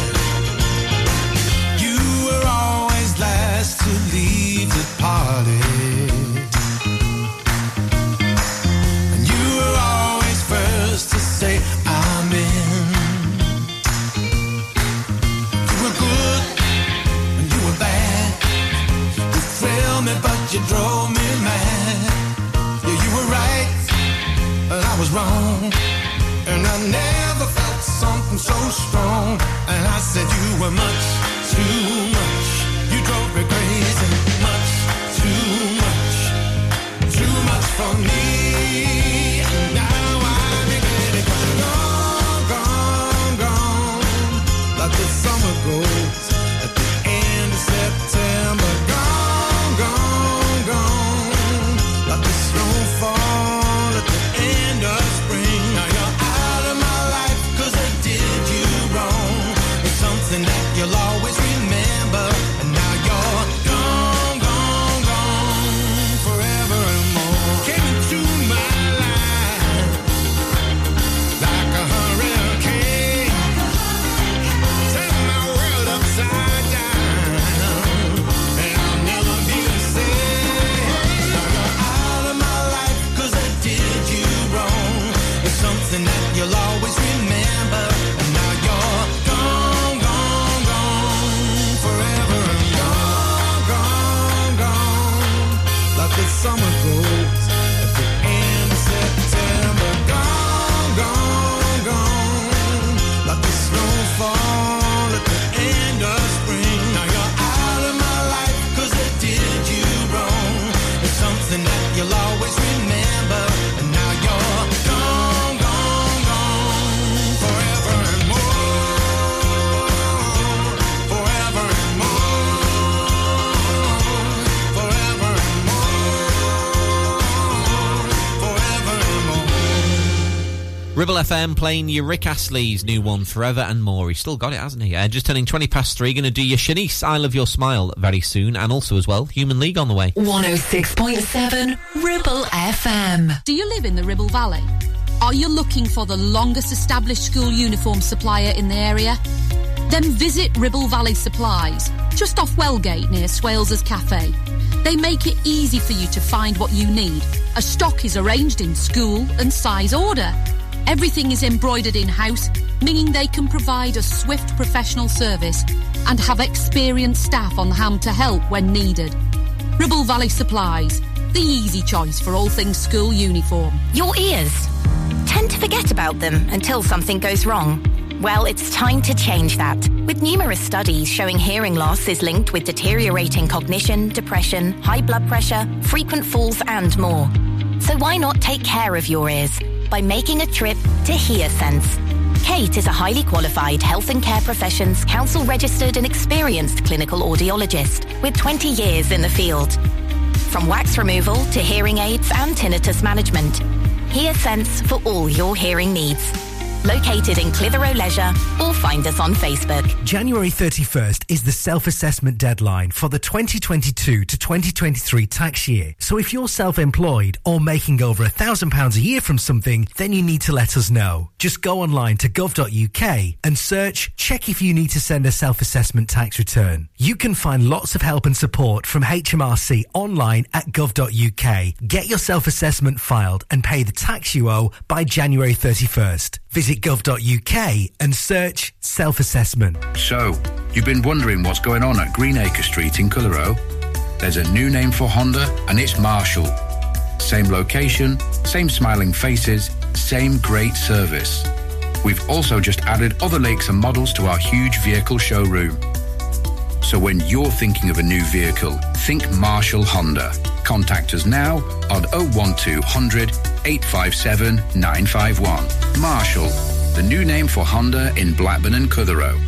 You were always last to leave the party, and you were always first to say I'm in. You were good and you were bad. You failed me, but you drove me mad. Yeah, you were right and I was wrong, and I never felt something so strong. And I said you were much too much. You drove me crazy, much too much, too much for me. And now I regret it, 'cause you're gone, gone, gone. Like the summer goes at the end of September. Gone, gone, gone. Like the snowfall at the end of spring. Now you're out of my life, 'cause I did you wrong. It's something that you'll always remember. And now you're gone, gone, gone. Forever and more. Came into my life. Ribble F M playing your Rick Astley's new one, Forever and More. He's still got it, hasn't he? Uh, just turning twenty past three, going to do your Shanice, I Love Your Smile very soon. And also as well, Human League on the way. one oh six point seven Ribble F M. Do you live in the Ribble Valley? Are you looking for the longest established school uniform supplier in the area? Then visit Ribble Valley Supplies, just off Wellgate near Swales's Cafe. They make it easy for you to find what you need. A stock is arranged in school and size order. Everything is embroidered in-house, meaning they can provide a swift professional service and have experienced staff on hand to help when needed. Ribble Valley Supplies, the easy choice for all things school uniform. Your ears tend to forget about them until something goes wrong. Well, it's time to change that. With numerous studies showing hearing loss is linked with deteriorating cognition, depression, high blood pressure, frequent falls and more. So why not take care of your ears by making a trip to HearSense? Kate is a highly qualified Health and Care Professions Council registered and experienced clinical audiologist with twenty years in the field. From wax removal to hearing aids and tinnitus management, HearSense for all your hearing needs. Located in Clitheroe Leisure, or find us on Facebook. January thirty-first is the self-assessment deadline for the twenty twenty-two to twenty twenty-three tax year. So if you're self-employed or making over one thousand pounds a year from something, then you need to let us know. Just go online to gov dot U K and search, check if you need to send a self-assessment tax return. You can find lots of help and support from H M R C online at gov dot U K. Get your self-assessment filed and pay the tax you owe by January thirty-first. Visit gov dot U K and search self-assessment. So, you've been wondering what's going on at Greenacre Street in Culleroe? There's a new name for Honda and it's Marshall. Same location, same smiling faces, same great service. We've also just added other lakes and models to our huge vehicle showroom. So when you're thinking of a new vehicle, think Marshall Honda. Contact us now on oh one two hundred, eight five seven, nine five one. Marshall, the new name for Honda in Blackburn and Cutheroe.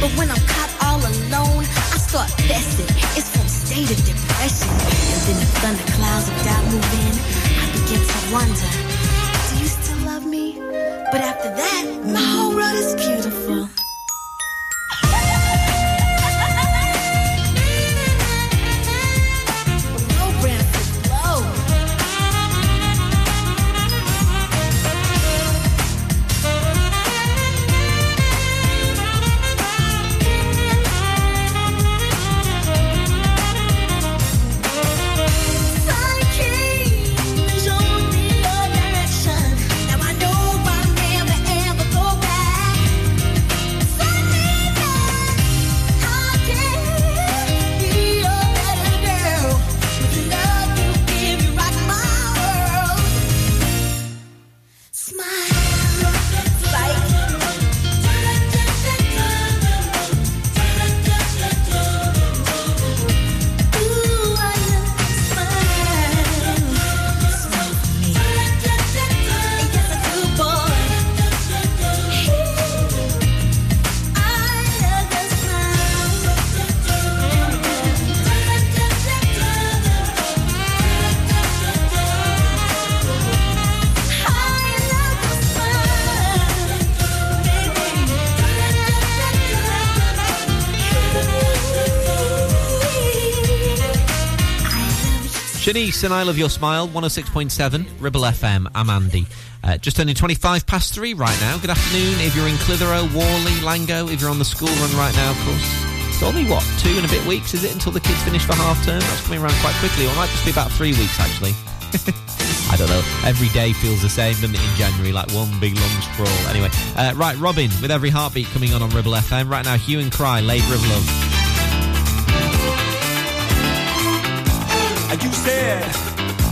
But when I'm caught all alone, I start festing. It's from state to depression. And then the thunder clouds of doubt move in. I begin to wonder, do you still love me? But after that, my whole world is beautiful. Denise and I Love Your Smile, one oh six point seven, Ribble F M. I'm Andy. Uh, just turning twenty-five past three right now. Good afternoon if you're in Clitheroe, Worley, Lango, if you're on the school run right now, of course. It's only, what, two and a bit weeks, is it, until the kids finish for half term? That's coming around quite quickly, or it might just be about three weeks, actually. I don't know. Every day feels the same, doesn't it, in January, like one big long sprawl. Anyway, uh, right, Robin, with Every Heartbeat coming on on Ribble F M. Right now, Hue and Cry, Late Ribble Love. You said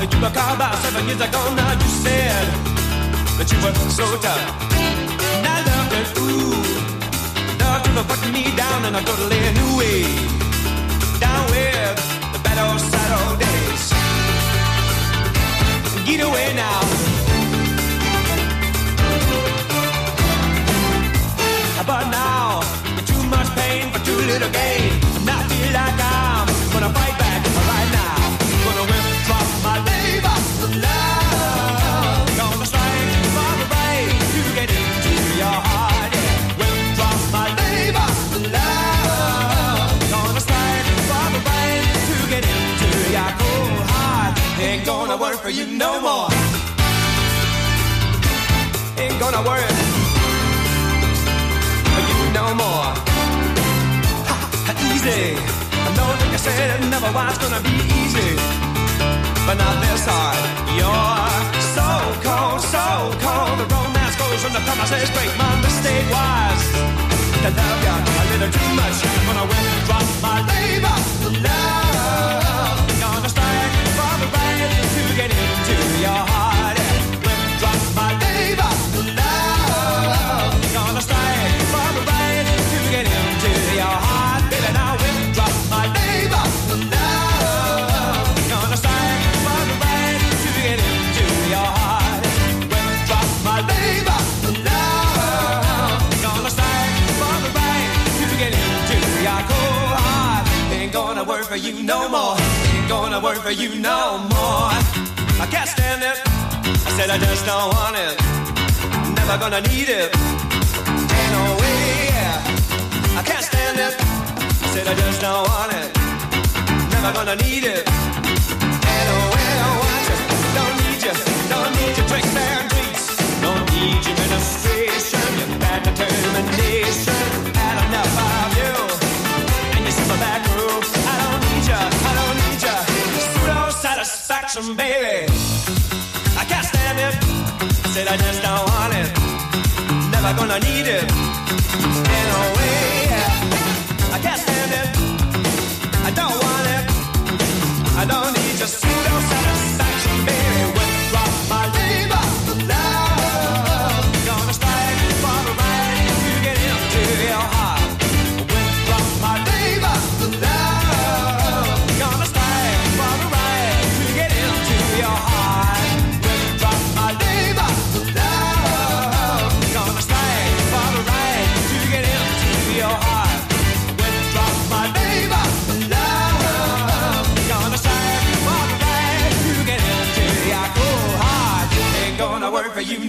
that you were called by seven years ago. Now you said that you were so tough. And I loved it, ooh. Love you were putting me down in a totally new way. Down with the bad old sad old days. Get away now. But now, too much pain for too little gain. And I feel like I'm gonna fight back right now. Drop my labor of love. Gonna strike from the right to get into your heart. Yeah. Will drop my labor of love. Gonna strike from the right to get into your cold heart. Ain't gonna work for you no more. Ain't gonna work for you no more. Ha, ha, easy. I know that you said it never was gonna be easy. But not this hard. You're so cold, so cold. The romance goes from the promises break. My mistake was to love you a little too much. When I went and dropped my labor, love. Gonna strike from the right to get into your heart. When I dropped my labor, love. Gonna strike from the right to get into your heart. Baby, now when I drop my labor, love. Work for you no more. Ain't gonna work for you no more. I can't stand it. I said I just don't want it. Never gonna need it. Ain't no way. I can't stand it. I said I just don't want it. Never gonna need it. Ain't no way. I want you. Don't need you. Don't need your tricks and treats. Don't need your administration. Your bad determination. Had enough of you. And you see my back room. Satisfaction, baby. I can't stand it. I said I just don't want it. Never gonna need it. In a way, I can't stand it. I don't want it. I don't need your pseudo satisfaction, baby. Withdraw my labor, love. Gonna strike for the right to get into your heart. Withdraw my labor, love.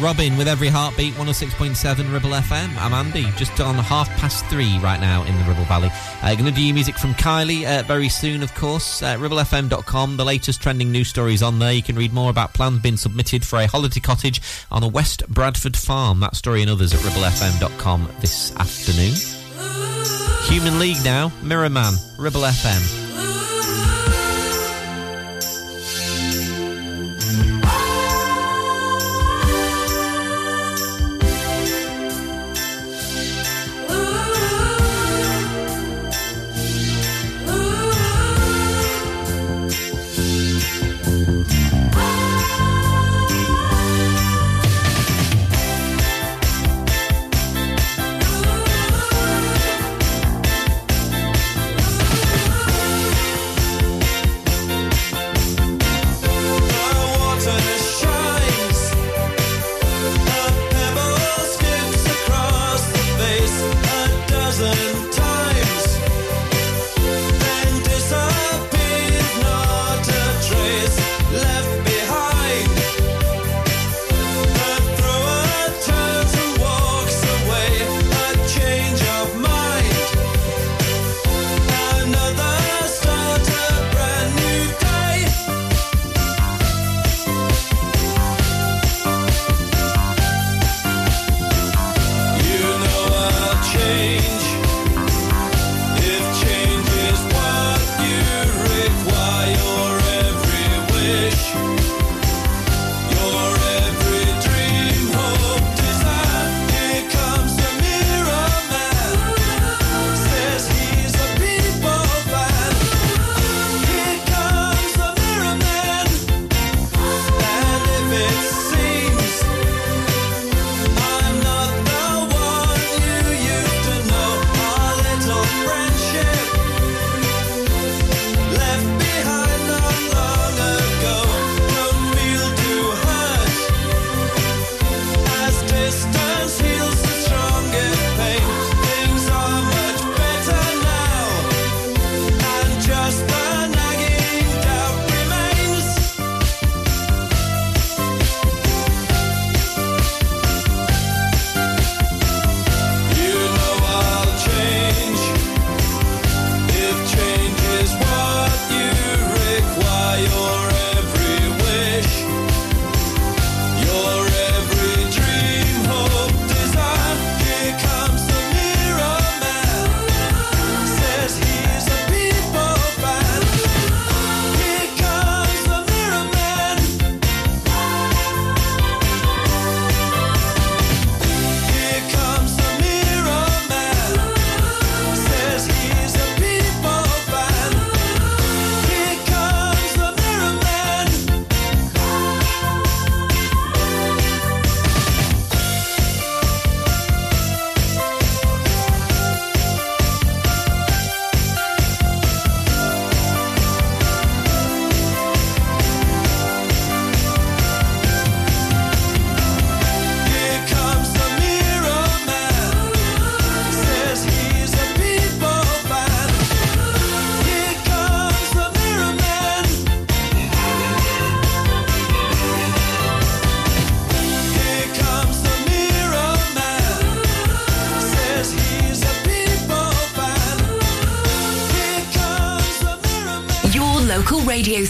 Robin with Every Heartbeat, one oh six point seven Ribble F M. I'm Andy, just on half past three right now in the Ribble Valley. Uh, going to do you music from Kylie uh, very soon, of course. Uh, ribble f m dot com, the latest trending news stories on there. You can read more about plans being submitted for a holiday cottage on a West Bradford farm. That story and others at ribble f m dot com this afternoon. Human League now, Mirror Man, Ribble F M. Times and disappears, not a trace. local radio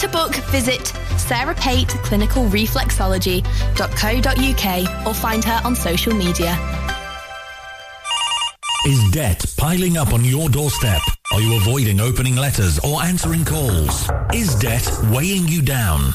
To book, visit sarah pate clinical reflexology dot co dot uk or find her on social media. Is debt piling up on your doorstep? Are you avoiding opening letters or answering calls? Is debt weighing you down?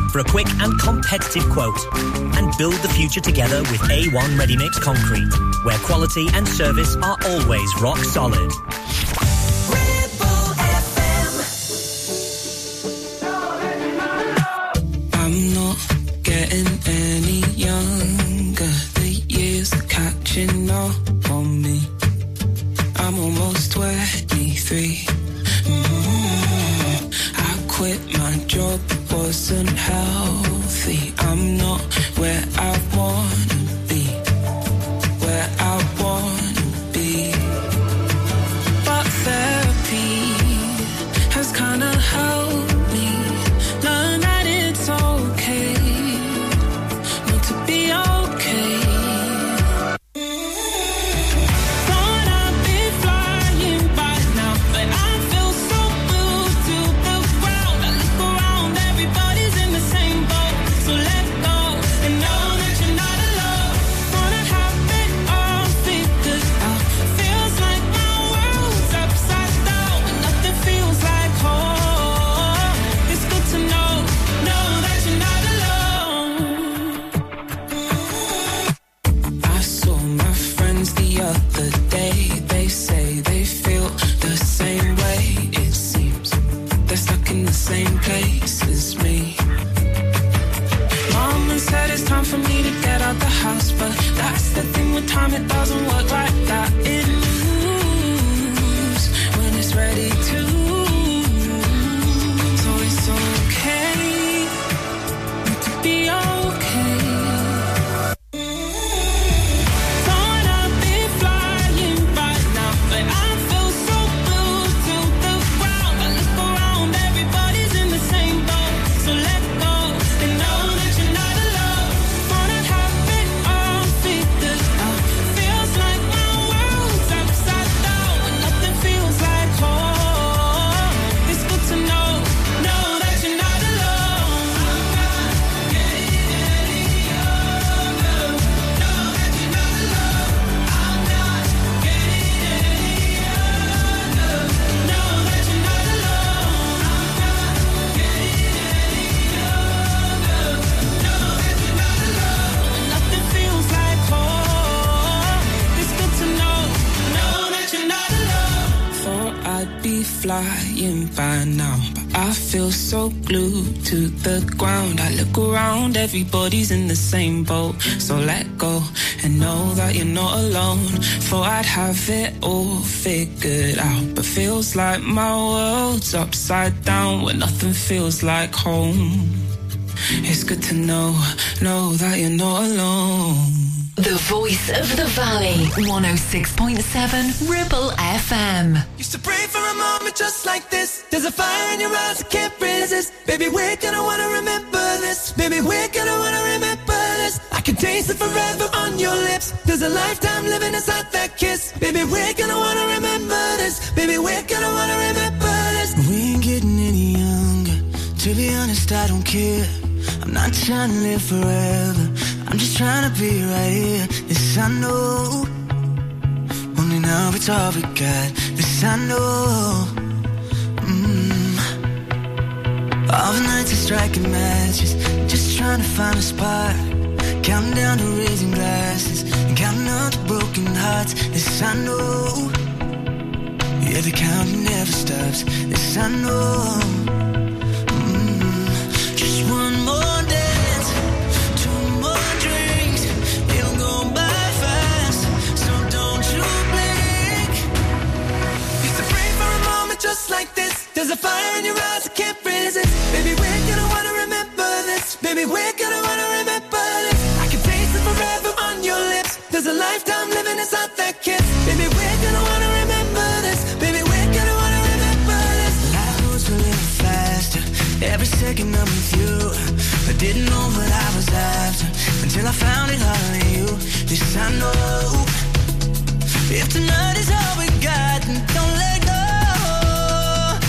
for a quick and competitive quote. And build the future together with A one Ready Mix Concrete, where quality and service are always rock solid. be flying by now, but I feel so glued to the ground. I look around, everybody's in the same boat. So let go and know that you're not alone. Thought I'd have it all figured out, but feels like my world's upside down when nothing feels like home. It's good to know, know that you're not alone. The voice of the valley, one oh six point seven Ribble F M. Used to pray for a moment just like this. There's a fire in your eyes I can't resist. Baby, we're gonna wanna remember this. Baby, we're gonna wanna remember this. I can taste it forever on your lips. There's a lifetime living inside that kiss. Baby, we're gonna wanna remember this. Baby, we're gonna wanna remember this. We ain't getting any younger. To be honest, I don't care. I'm not trying to live forever. I'm just trying to be right here. Yes, I know. Only now it's all we got. This I know. Mm. All the nights are striking matches, just trying to find a spot. Counting down to raising glasses and counting up the broken hearts. This I know. Yeah, the counting never stops. This I know. Mm. Just one more. Just like this, there's a fire in your eyes I can't resist. Baby, we're gonna wanna remember this. Baby, we're gonna wanna remember this. I can taste it forever on your lips. There's a lifetime living inside that kiss. Baby, we're gonna wanna remember this. Baby, we're gonna wanna remember this. Life goes a little faster. Every second I'm with you. I didn't know what I was after until I found it all in you. This I know. If tonight is all we got, don't let go.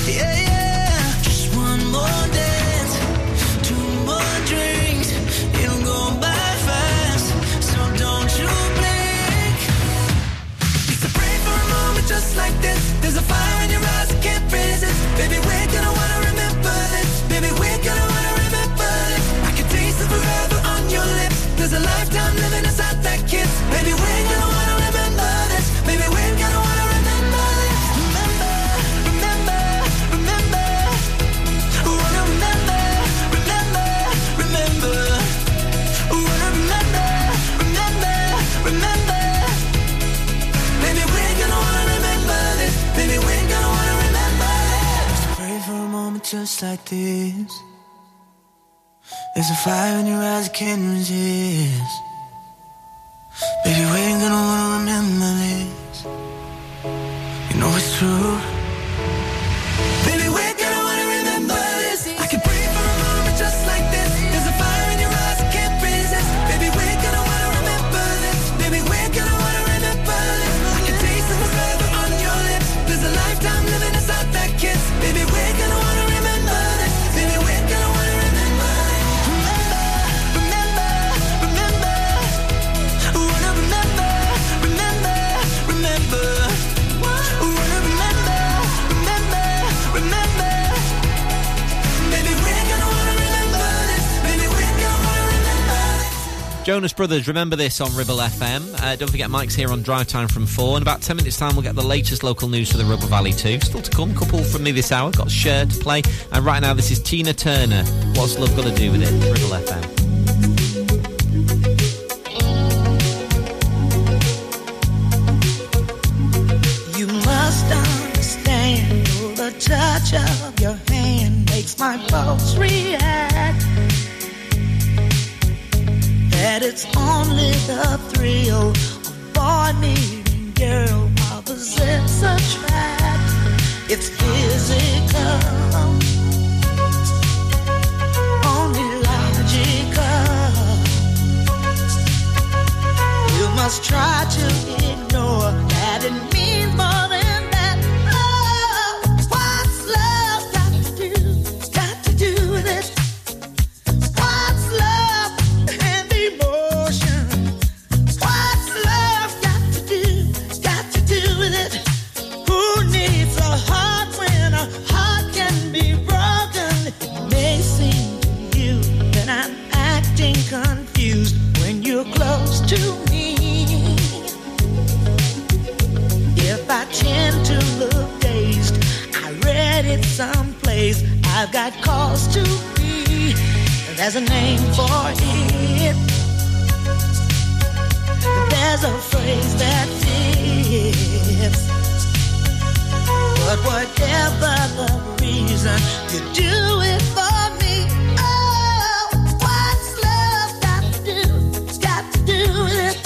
Yeah, yeah, just one more dance, two more drinks, it'll go by fast, so don't you blink. It's a pray for a moment just like this, there's a fire in your eyes I can't resist. Baby, we're gonna wanna remember this, baby, we're gonna wanna remember this. I can taste it forever on your lips, there's a lifetime living inside that kiss. Baby, we're gonna wanna remember this, baby, we're gonna wanna. Just like this, there's a fire in your eyes I can't resist. Baby, we ain't gonna wanna remember this. You know it's true. Baby, we're gonna wanna remember this. I can pray for a moment just like this. There's a fire in your eyes I can't resist. Baby, we're gonna wanna remember this. Baby, we're gonna wanna remember this. I can taste the forever on your lips. There's a lifetime living inside that kiss. Baby, we're gonna wanna. Jonas Brothers, remember this on Ribble F M. Uh, don't forget Mike's here on Drive Time from four. In about ten minutes' time, we'll get the latest local news for the Ribble Valley too. Still to come, couple from me this hour. Got Cher to play. And right now, this is Tina Turner. What's Love Gonna Do With It? Ribble F M. You must understand, the touch of your hand makes my pulse react. That it's only the thrill of boy meeting girl opposites attract. It's physical, only logical. You must try to ignore that it means more than that. Oh, what's love got to do, got to do with it? What's love got to do, got to do with it? Who knows? headed someplace. I've got cause to be. There's a name for it. There's a phrase that fits. But whatever the reason, you do it for me. Oh, what's love got to do? It's got to do with it.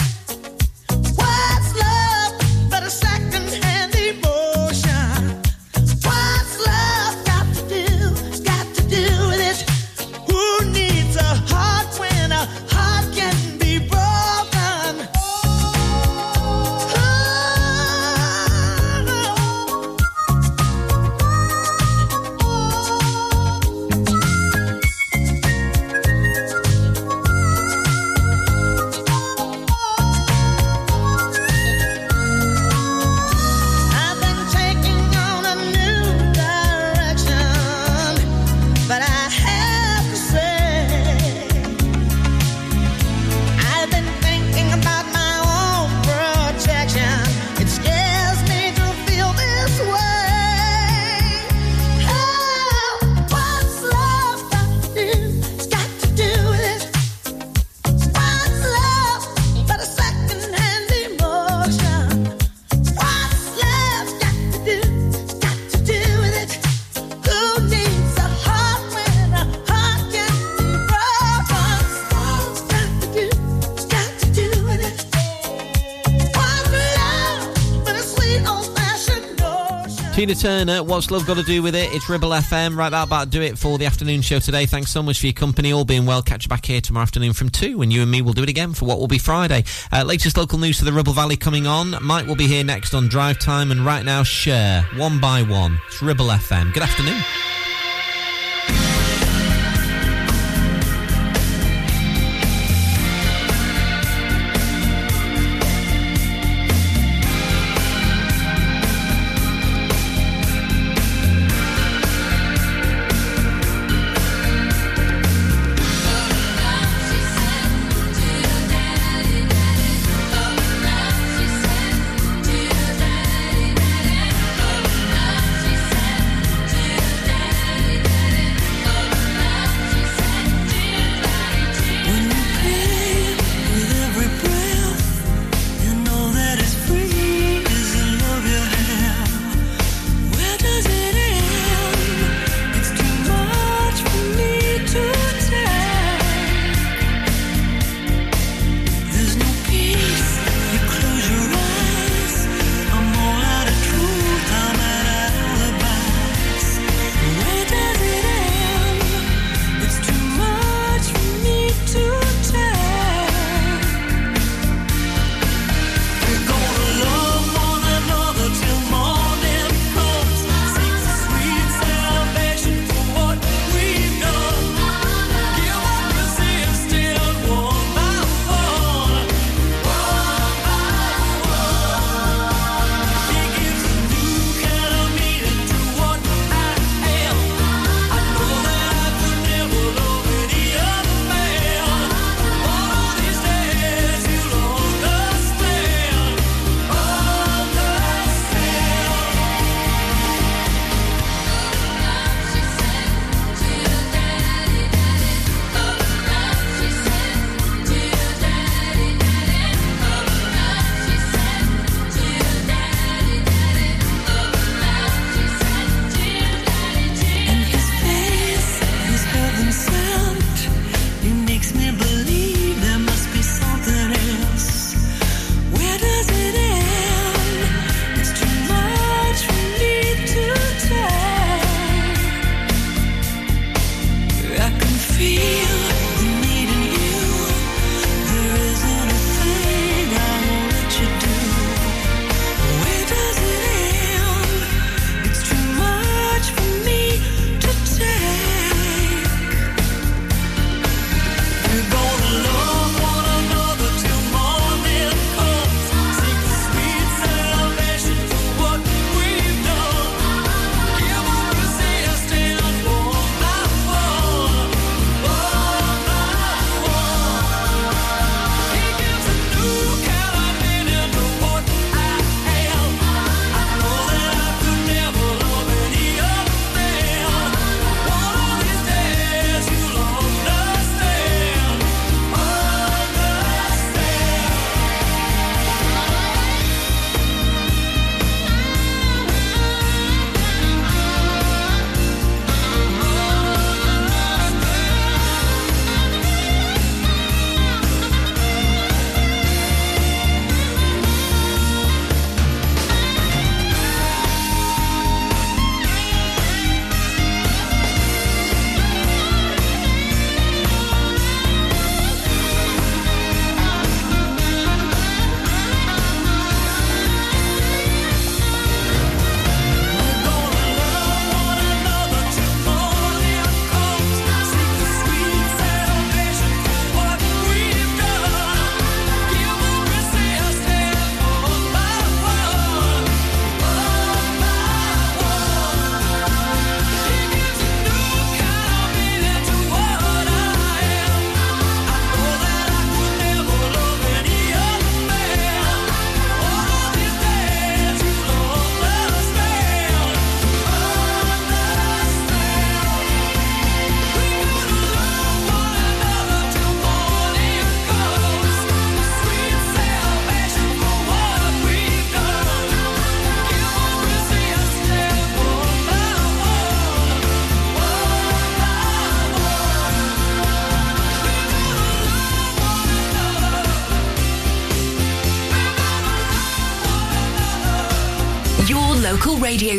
Tina Turner, what's love got to do with it? It's Ribble F M. Right, that about do it for the afternoon show today. Thanks so much for your company. All being well, catch you back here tomorrow afternoon from two, and you and me will do it again for what will be Friday. Uh, latest local news to the Ribble Valley coming on. Mike will be here next on Drive Time, and right now, Share, One by One. It's Ribble F M. Good afternoon. local radio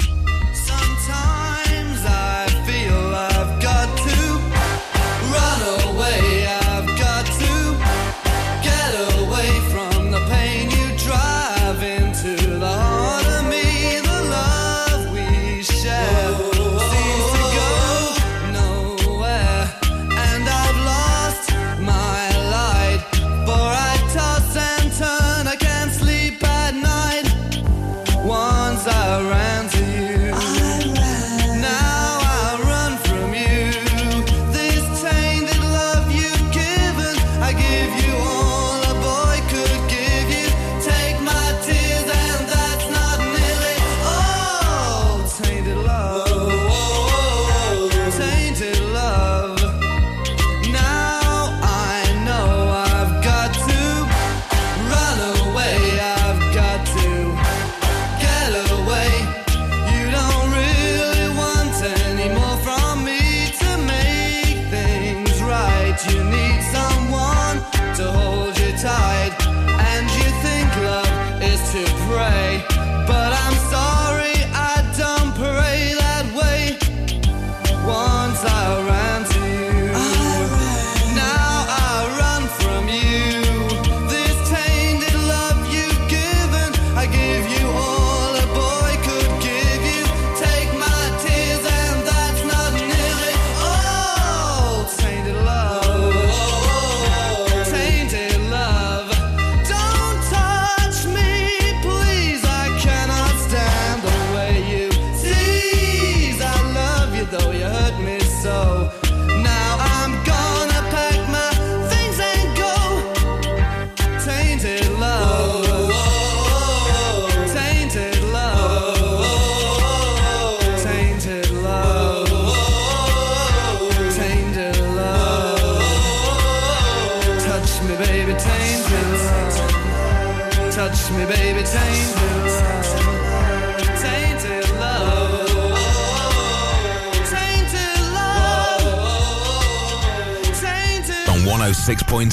Sometimes I feel I've got to run away. I've got to get away from the pain you drive into the heart of me. The love we share seems to go nowhere, and I've lost my light, for I toss and turn, I can't sleep at night. Once I ran to you, six point seven